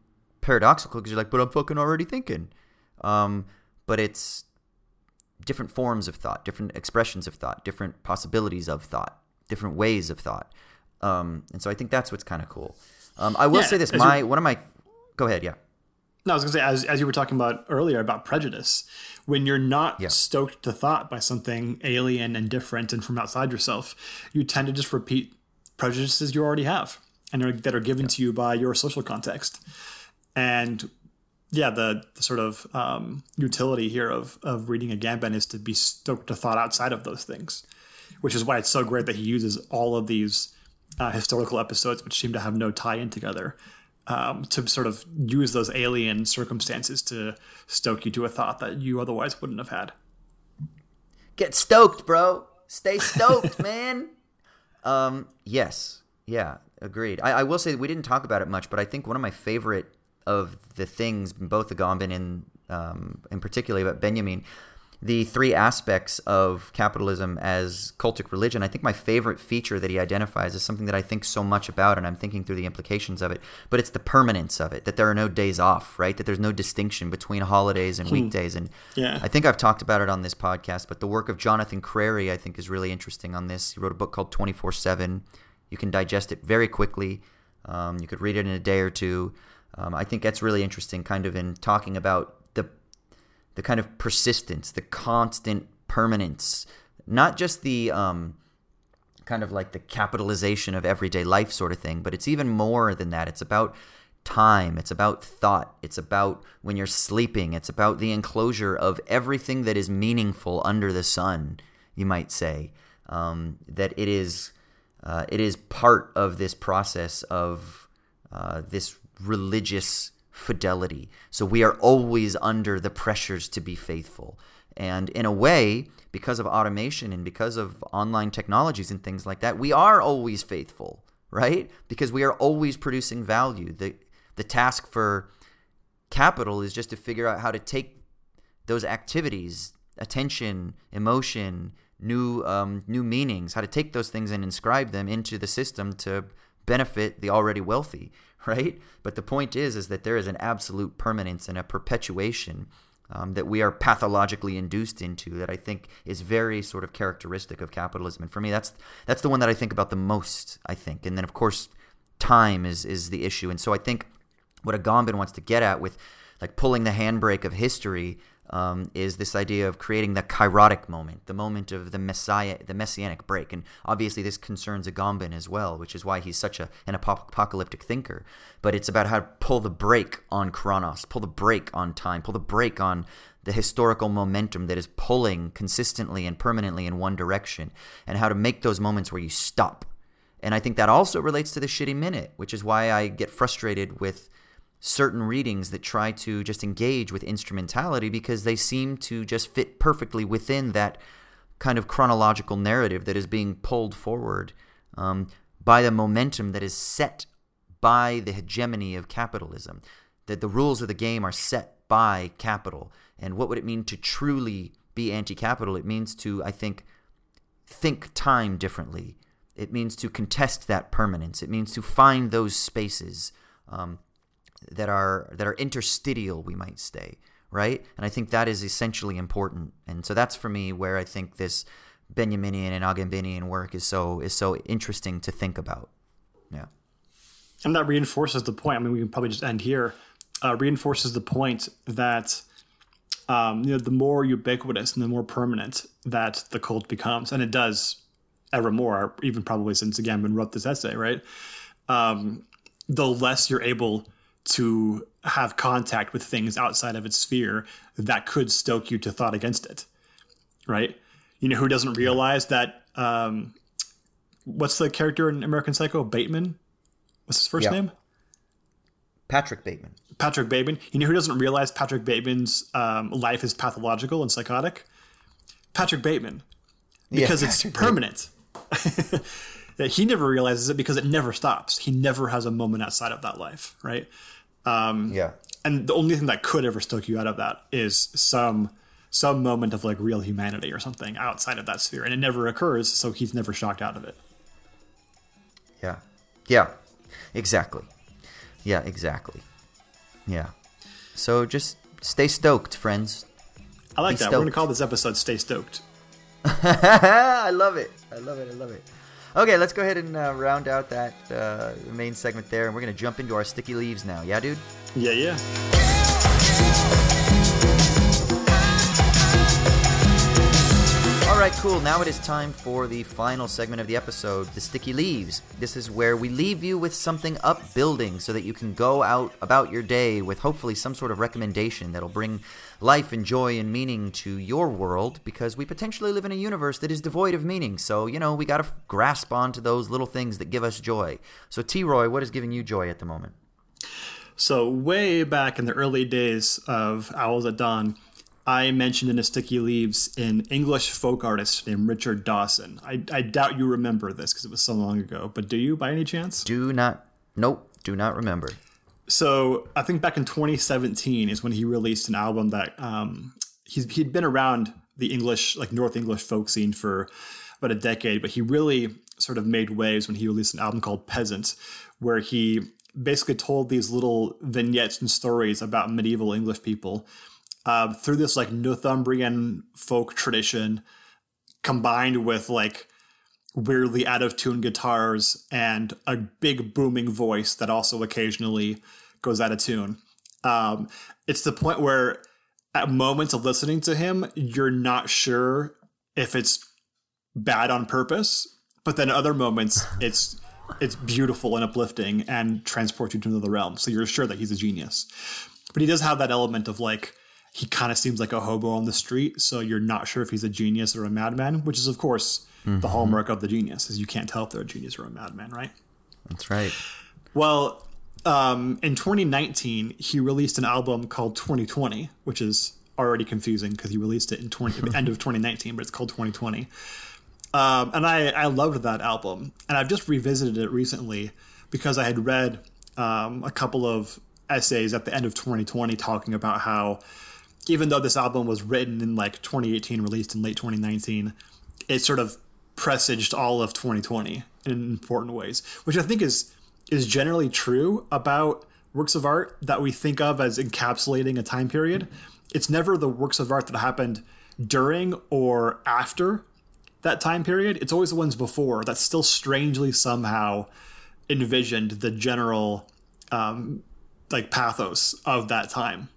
paradoxical because you're like, but I'm fucking already thinking. Um, but it's different forms of thought, different expressions of thought, different possibilities of thought, different ways of thought. Um, and so I think that's what's kind of cool. Um, I will yeah, say this, my one of my – go ahead, yeah. No, I was going to say, as, as you were talking about earlier about prejudice, when you're not yeah. stoked to thought by something alien and different and from outside yourself, you tend to just repeat prejudices you already have and are, that are given yeah. to you by your social context. And – yeah, the, the sort of um, utility here of of reading Agamben is to be stoked to thought outside of those things, which is why it's so great that he uses all of these uh, historical episodes, which seem to have no tie-in together, um, to sort of use those alien circumstances to stoke you to a thought that you otherwise wouldn't have had. Get stoked, bro. Stay stoked, man. Um, yes. Yeah, agreed. I, I will say that we didn't talk about it much, but I think one of my favorite of the things, both Agamben and um, in particular, but Benjamin, the three aspects of capitalism as cultic religion, I think my favorite feature that he identifies is something that I think so much about, and I'm thinking through the implications of it, but it's the permanence of it, that there are no days off, right? That there's no distinction between holidays and weekdays. And yeah. I think I've talked about it on this podcast, but the work of Jonathan Crary, I think, is really interesting on this. He wrote a book called twenty-four seven. You can digest it very quickly. Um, you could read it in a day or two. Um, I think that's really interesting kind of in talking about the the kind of persistence, the constant permanence, not just the um, kind of like the capitalization of everyday life sort of thing, but it's even more than that. It's about time. It's about thought. It's about when you're sleeping. It's about the enclosure of everything that is meaningful under the sun, you might say, um, that it is, uh, it is part of this process of uh, this religious fidelity. So we are always under the pressures to be faithful. And in a way, because of automation and because of online technologies and things like that, we are always faithful, right? Because we are always producing value. The the task for capital is just to figure out how to take those activities, attention, emotion, new um, new meanings, how to take those things and inscribe them into the system to benefit the already wealthy, right? But the point is, is that there is an absolute permanence and a perpetuation um, that we are pathologically induced into that I think is very sort of characteristic of capitalism. And for me, that's that's the one that I think about the most, I think. And then, of course, time is is the issue. And so I think what Agamben wants to get at with like pulling the handbrake of history um, is this idea of creating the kairotic moment, the moment of the messiah, the messianic break. And obviously this concerns Agamben as well, which is why he's such a, an apocalyptic thinker. But it's about how to pull the brake on chronos, pull the brake on time, pull the brake on the historical momentum that is pulling consistently and permanently in one direction, and how to make those moments where you stop. And I think that also relates to the shitty minute, which is why I get frustrated with certain readings that try to just engage with instrumentality because they seem to just fit perfectly within that kind of chronological narrative that is being pulled forward um, by the momentum that is set by the hegemony of capitalism, that the rules of the game are set by capital. And what would it mean to truly be anti-capital? It means to, I think, think time differently. It means to contest that permanence. It means to find those spaces um, that are that are interstitial, we might say, right? And I think that is essentially important. And so that's for me where I think this Benjaminian and Agambenian work is so is so interesting to think about. Yeah. And that reinforces the point. I mean, we can probably just end here. Uh, reinforces the point that um, you know, the more ubiquitous and the more permanent that the cult becomes, and it does ever more, even probably since Agamben wrote this essay, right? Um, the less you're able to have contact with things outside of its sphere that could stoke you to thought against it, right? You know, who doesn't realize that um, what's the character in American Psycho? Bateman? What's his first yeah. name? Patrick Bateman. Patrick Bateman. You know who doesn't realize Patrick Bateman's um, life is pathological and psychotic? Patrick Bateman. Because yeah, Patrick it's permanent. He never realizes it because it never stops. He never has a moment outside of that life, right? Um, yeah. And the only thing that could ever stoke you out of that is some some moment of like real humanity or something outside of that sphere. And it never occurs, so he's never shocked out of it. Yeah. Yeah, exactly. Yeah, exactly. Yeah. So just stay stoked, friends. I like Be that. Stoked. We're going to call this episode Stay Stoked. I love it. I love it. I love it. Okay, let's go ahead and uh, round out that uh, main segment there. And we're going to jump into our sticky leaves now. Yeah, dude? Yeah, yeah. All right, cool. Now it is time for the final segment of the episode, the sticky leaves. This is where we leave you with something upbuilding so that you can go out about your day with hopefully some sort of recommendation that'll bring life and joy and meaning to your world, because we potentially live in a universe that is devoid of meaning. So, you know, we got to grasp onto those little things that give us joy. So, T-Roy, what is giving you joy at the moment? So, way back in the early days of Owls at Dawn, I mentioned in a sticky leaves an English folk artist named Richard Dawson. I, I doubt you remember this because it was so long ago, but do you by any chance? Do not. Nope. Do not remember. So I think back in twenty seventeen is when he released an album that um, he's, he'd been around the English, like North English folk scene for about a decade, but he really sort of made waves when he released an album called Peasant, where he basically told these little vignettes and stories about medieval English people. Uh, through this like Northumbrian folk tradition combined with like weirdly out of tune guitars and a big booming voice that also occasionally goes out of tune. Um, it's the point where at moments of listening to him, you're not sure if it's bad on purpose, but then other moments it's it's beautiful and uplifting and transports you to another realm. So you're sure that he's a genius. But he does have that element of like, he kind of seems like a hobo on the street, so you're not sure if he's a genius or a madman, which is, of course, mm-hmm. the hallmark of the genius, is you can't tell if they're a genius or a madman, right? That's right. Well, um, in twenty nineteen, he released an album called twenty twenty, which is already confusing because he released it in twenty, end of twenty nineteen, but it's called twenty twenty. Um, and I, I loved that album, and I've just revisited it recently because I had read um, a couple of essays at the end of twenty twenty talking about how even though this album was written in like twenty eighteen, released in late twenty nineteen, it sort of presaged all of twenty twenty in important ways, which I think is is generally true about works of art that we think of as encapsulating a time period. It's never the works of art that happened during or after that time period. It's always the ones before that still strangely somehow envisioned the general um, like pathos of that time,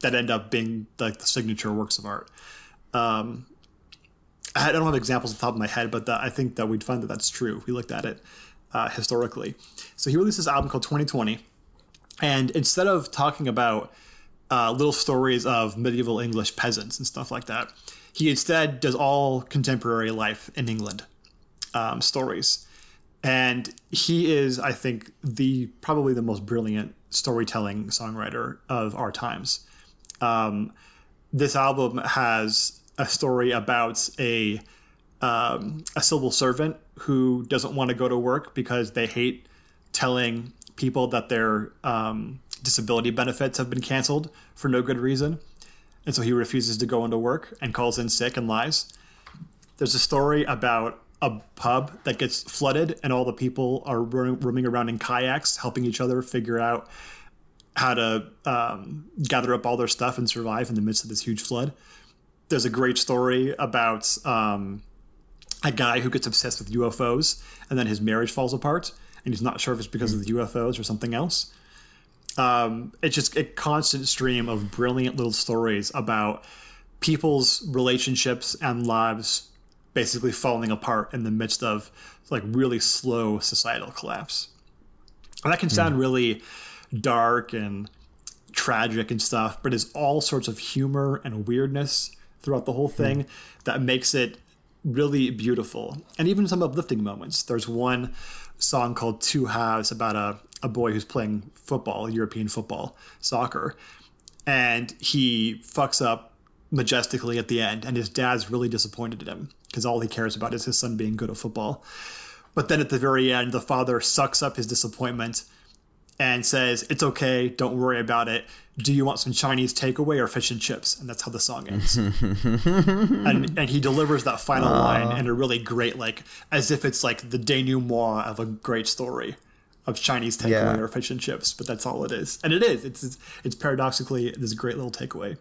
that end up being like the signature works of art. Um, I don't have examples off the top of my head, but that, I think that we'd find that that's true if we looked at it uh, historically. So he released this album called twenty twenty. And instead of talking about uh, little stories of medieval English peasants and stuff like that, he instead does all contemporary life in England um, stories. And he is, I think, the probably the most brilliant storytelling songwriter of our times. Um, this album has a story about a um, a civil servant who doesn't want to go to work because they hate telling people that their um, disability benefits have been canceled for no good reason. And so he refuses to go into work and calls in sick and lies. There's a story about a pub that gets flooded and all the people are roaming around in kayaks, helping each other figure out how to um, gather up all their stuff and survive in the midst of this huge flood. There's a great story about um, a guy who gets obsessed with U F Os and then his marriage falls apart and he's not sure if it's because of the U F Os or something else. Um, it's just a constant stream of brilliant little stories about people's relationships and lives basically falling apart in the midst of like really slow societal collapse. And that can sound really dark and tragic and stuff, but there's all sorts of humor and weirdness throughout the whole thing mm. that makes it really beautiful, and even some uplifting moments. There's one song called Two Halves about a, a boy who's playing football, European football, soccer, and he fucks up majestically at the end, and his dad's really disappointed in him because all he cares about is his son being good at football. But then at the very end, the father sucks up his disappointment and says, "It's okay, don't worry about it. Do you want some Chinese takeaway or fish and chips?" And that's how the song ends. and and he delivers that final uh, line in a really great, like, as if it's like the denouement of a great story of Chinese takeaway yeah. or fish and chips, but that's all it is. And it is. It's it's paradoxically this great little takeaway.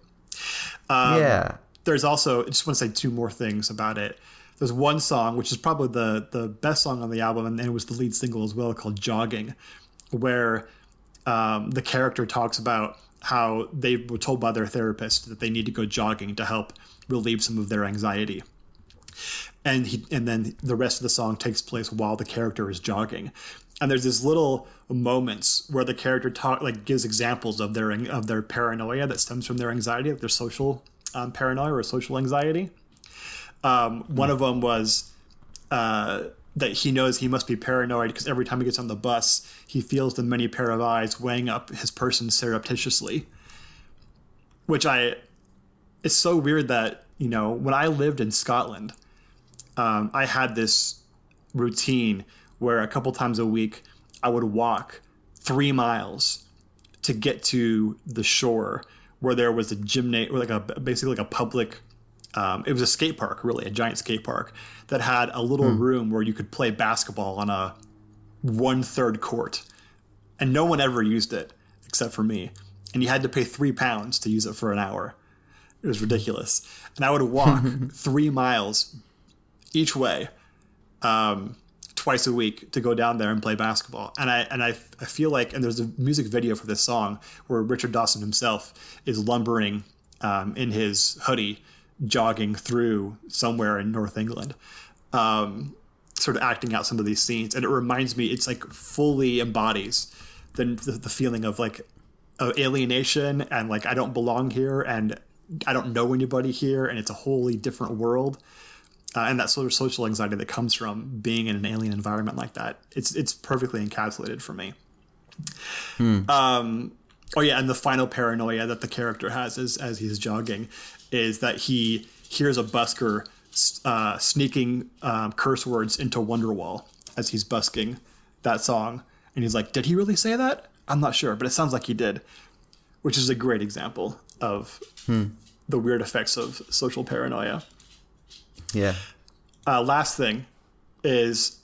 Um, yeah. There's also, I just want to say two more things about it. There's one song, which is probably the, the best song on the album, and it was the lead single as well, called Jogging, where um, the character talks about how they were told by their therapist that they need to go jogging to help relieve some of their anxiety. And he, and then the rest of the song takes place while the character is jogging. And there's this little moments where the character talk, like gives examples of their of their paranoia that stems from their anxiety, like their social um, paranoia or social anxiety. Um, one mm. of them was uh, that he knows he must be paranoid because every time he gets on the bus, he feels the many pair of eyes weighing up his person surreptitiously. Which I, it's so weird that, you know, when I lived in Scotland, um, I had this routine where a couple times a week I would walk three miles to get to the shore where there was a gymnasium, like a basically like a public. Um, it was a skate park, really, a giant skate park that had a little mm. room where you could play basketball on a one-third court. And no one ever used it except for me. And you had to pay three pounds to use it for an hour. It was ridiculous. And I would walk three miles each way um, twice a week to go down there and play basketball. And I and I, I feel like, and there's a music video for this song where Richard Dawson himself is lumbering um, in his hoodie, jogging through somewhere in North England, um, sort of acting out some of these scenes. And it reminds me, it's like fully embodies the, the, the feeling of like of alienation and like, I don't belong here and I don't know anybody here. And it's a wholly different world. Uh, and that sort of social anxiety that comes from being in an alien environment like that. It's, it's perfectly encapsulated for me. Hmm. Um, oh yeah. And the final paranoia that the character has is, as he's jogging, is that he hears a busker uh, sneaking um, curse words into Wonderwall as he's busking that song. And he's like, did he really say that? I'm not sure, but it sounds like he did, which is a great example of hmm. the weird effects of social paranoia. Yeah. Uh, last thing is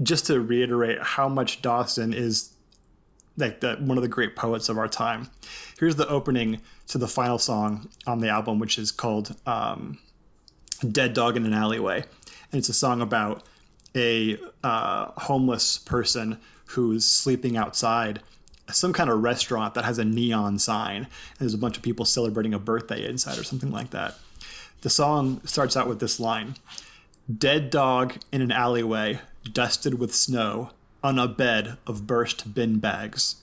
just to reiterate how much Dawson is like the, one of the great poets of our time. Here's the opening to the final song on the album, which is called um, Dead Dog in an Alleyway. And it's a song about a uh, homeless person who's sleeping outside some kind of restaurant that has a neon sign. And there's a bunch of people celebrating a birthday inside or something like that. The song starts out with this line. Dead dog in an alleyway, dusted with snow, on a bed of burst bin bags.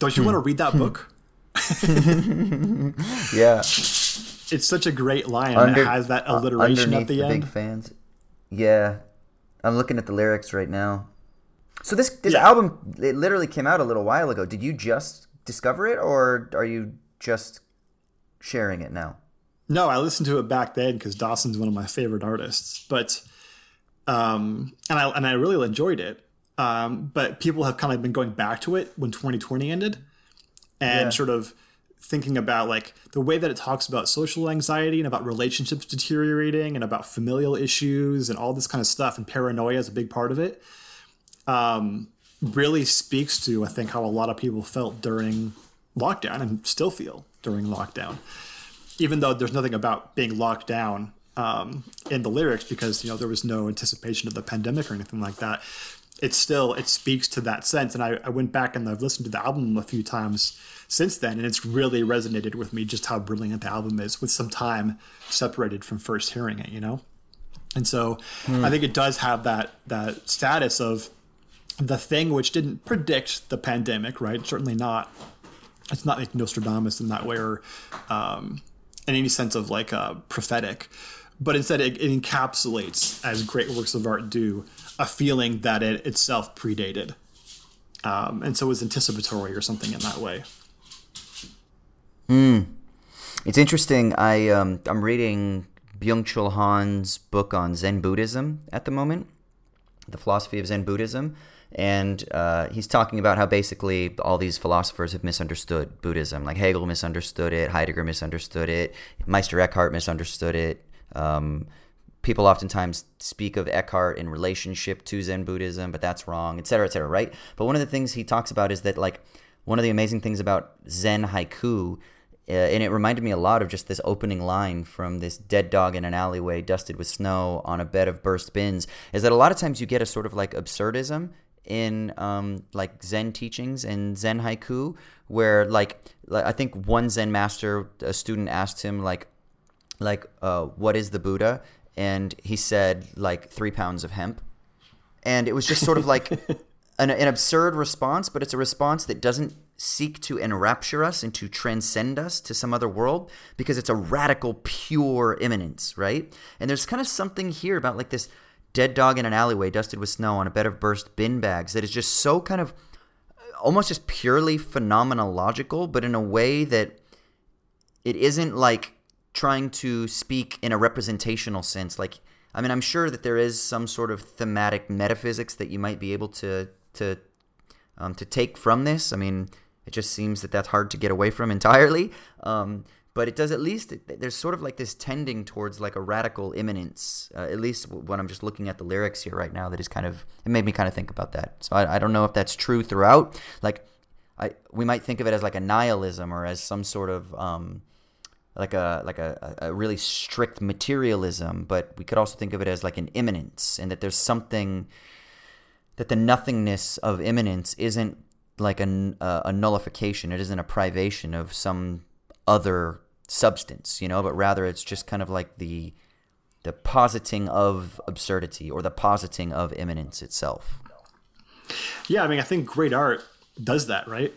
Don't you hmm. want to read that book? Yeah, it's such a great line. Under, and it has that alliteration uh, at the, the end. Big fans. Yeah, I'm looking at the lyrics right now. So this this yeah. album, it literally came out a little while ago. Did you just discover it, or are you just sharing it now? No, I listened to it back then because Dawson's one of my favorite artists. But um, and I and I really enjoyed it. Um, but people have kind of been going back to it when twenty twenty ended and yeah. sort of thinking about like the way that it talks about social anxiety and about relationships deteriorating and about familial issues and all this kind of stuff. And paranoia is a big part of it. Um, really speaks to, I think, how a lot of people felt during lockdown and still feel during lockdown, even though there's nothing about being locked down, um, in the lyrics, because, you know, there was no anticipation of the pandemic or anything like that. It still, it speaks to that sense. And I, I went back and I've listened to the album a few times since then. And it's really resonated with me just how brilliant the album is with some time separated from first hearing it, you know? And so mm. I think it does have that, that status of the thing which didn't predict the pandemic, right? Certainly not. It's not like Nostradamus in that way or um, in any sense of like a prophetic, but instead it, it encapsulates, as great works of art do, a feeling that it itself predated. Um, and so it's anticipatory or something in that way. Mm. It's interesting. I, um, I'm reading Byung-Chul Han's book on Zen Buddhism at the moment, The Philosophy of Zen Buddhism. And uh, he's talking about how basically all these philosophers have misunderstood Buddhism. Like Hegel misunderstood it, Heidegger misunderstood it, Meister Eckhart misunderstood it. Um, people oftentimes speak of Eckhart in relationship to Zen Buddhism, but that's wrong, et cetera, et cetera, right? But one of the things he talks about is that, like, one of the amazing things about Zen haiku, uh, and it reminded me a lot of just this opening line from this dead dog in an alleyway dusted with snow on a bed of burst bins, is that a lot of times you get a sort of, like, absurdism in um like Zen teachings and Zen haiku, where like, like I think one Zen master, a student asked him like like uh what is the Buddha, and he said like three pounds of hemp, and it was just sort of like an, an absurd response, but it's a response that doesn't seek to enrapture us and to transcend us to some other world, because it's a radical pure immanence, right? And there's kind of something here about like this dead dog in an alleyway dusted with snow on a bed of burst bin bags that is just so kind of almost just purely phenomenological, but in a way that it isn't like trying to speak in a representational sense. Like, I mean, I'm sure that there is some sort of thematic metaphysics that you might be able to to um, to take from this. I mean, it just seems that that's hard to get away from entirely. Um But it does at least – there's sort of like this tending towards like a radical immanence, uh, at least when I'm just looking at the lyrics here right now, that is kind of – it made me kind of think about that. So I, I don't know if that's true throughout. Like I, we might think of it as like a nihilism or as some sort of um, like a like a, a really strict materialism, but we could also think of it as like an immanence, and that there's something – that the nothingness of immanence isn't like a, a nullification. It isn't a privation of some – other substance, you know, but rather it's just kind of like the the positing of absurdity or the positing of immanence itself. Yeah, I mean, I think great art does that, right?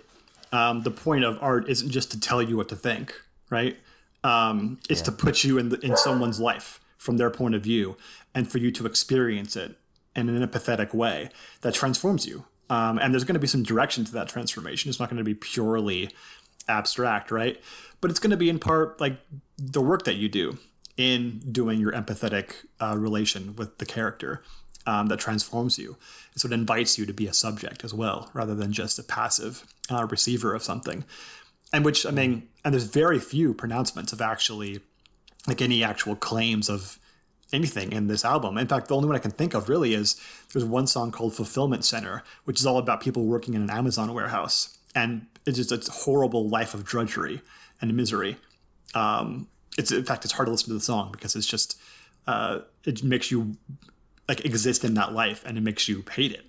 Um, the point of art isn't just to tell you what to think, right? Um, it's yeah. to put you in the, in someone's life from their point of view, and for you to experience it in an empathetic way that transforms you. Um, and there's going to be some direction to that transformation. It's not going to be purely abstract, right? But it's going to be in part like the work that you do in doing your empathetic uh, relation with the character um, that transforms you. And so it invites you to be a subject as well, rather than just a passive uh, receiver of something. And which, I mean, and there's very few pronouncements of actually like any actual claims of anything in this album. In fact, the only one I can think of really is there's one song called Fulfillment Center, which is all about people working in an Amazon warehouse. And it's just a horrible life of drudgery and misery. Um, it's in fact, it's hard to listen to the song because it's just uh, it makes you like exist in that life, and it makes you hate it,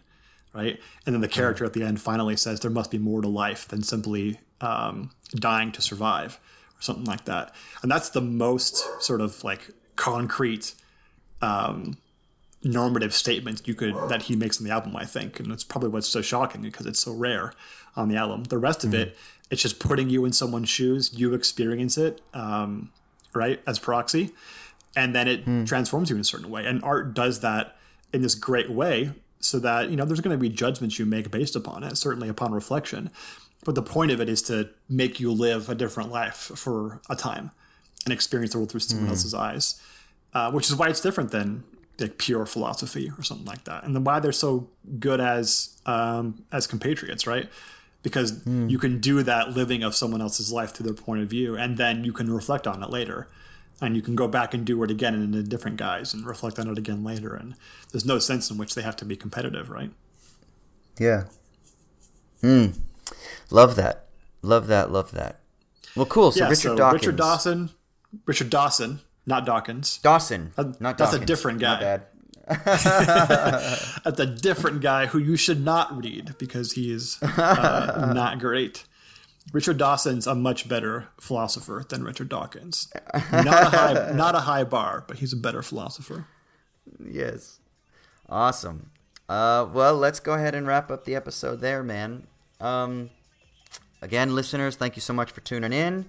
right? And then the character at the end finally says there must be more to life than simply um, dying to survive or something like that. And that's the most sort of like concrete um, normative statement you could that he makes in the album, I think. And that's probably what's so shocking, because it's so rare on the album. The rest of mm-hmm. it, it's just putting you in someone's shoes. You experience it, um, right, as proxy, and then it mm. transforms you in a certain way. And art does that in this great way, so that, you know, there's going to be judgments you make based upon it, certainly upon reflection. But the point of it is to make you live a different life for a time and experience the world through someone mm. else's eyes, uh, which is why it's different than like pure philosophy or something like that, and then why they're so good as um, as compatriots, right? Because mm. you can do that living of someone else's life through their point of view, and then you can reflect on it later, and you can go back and do it again in a different guise and reflect on it again later. And there's no sense in which they have to be competitive, right? Yeah. Mm. Love that. Love that. Love that. Well, cool. So yeah, Richard so Dawkins. Richard Dawson. Richard Dawson, not Dawkins. Dawson, that, not Dawkins. That's a different guy. Not bad. That's a different guy who you should not read, because he is uh, not great. Richard Dawson's a much better philosopher than Richard Dawkins. Not a high, not a high bar, but he's a better philosopher. Yes. Awesome. Uh, well, let's go ahead and wrap up the episode there, man. Um, again, listeners, thank you so much for tuning in.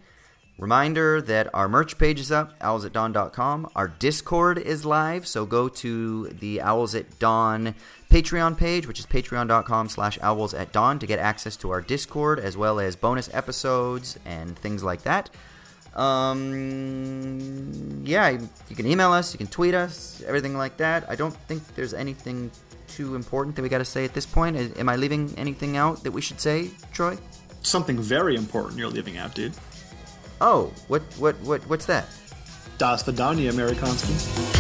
Reminder that our merch page is up, owls at dawn dot com. Our Discord is live, so go to the Owls at Dawn Patreon page, which is patreon dot com slash owls at dawn, to get access to our Discord, as well as bonus episodes and things like that. Um, yeah, you can email us, you can tweet us, everything like that. I don't think there's anything too important that we got to say at this point. Am I leaving anything out that we should say, Troy? Something very important you're leaving out, dude. Oh, what, what, what, what's that? Das Vidania, Mary Constance.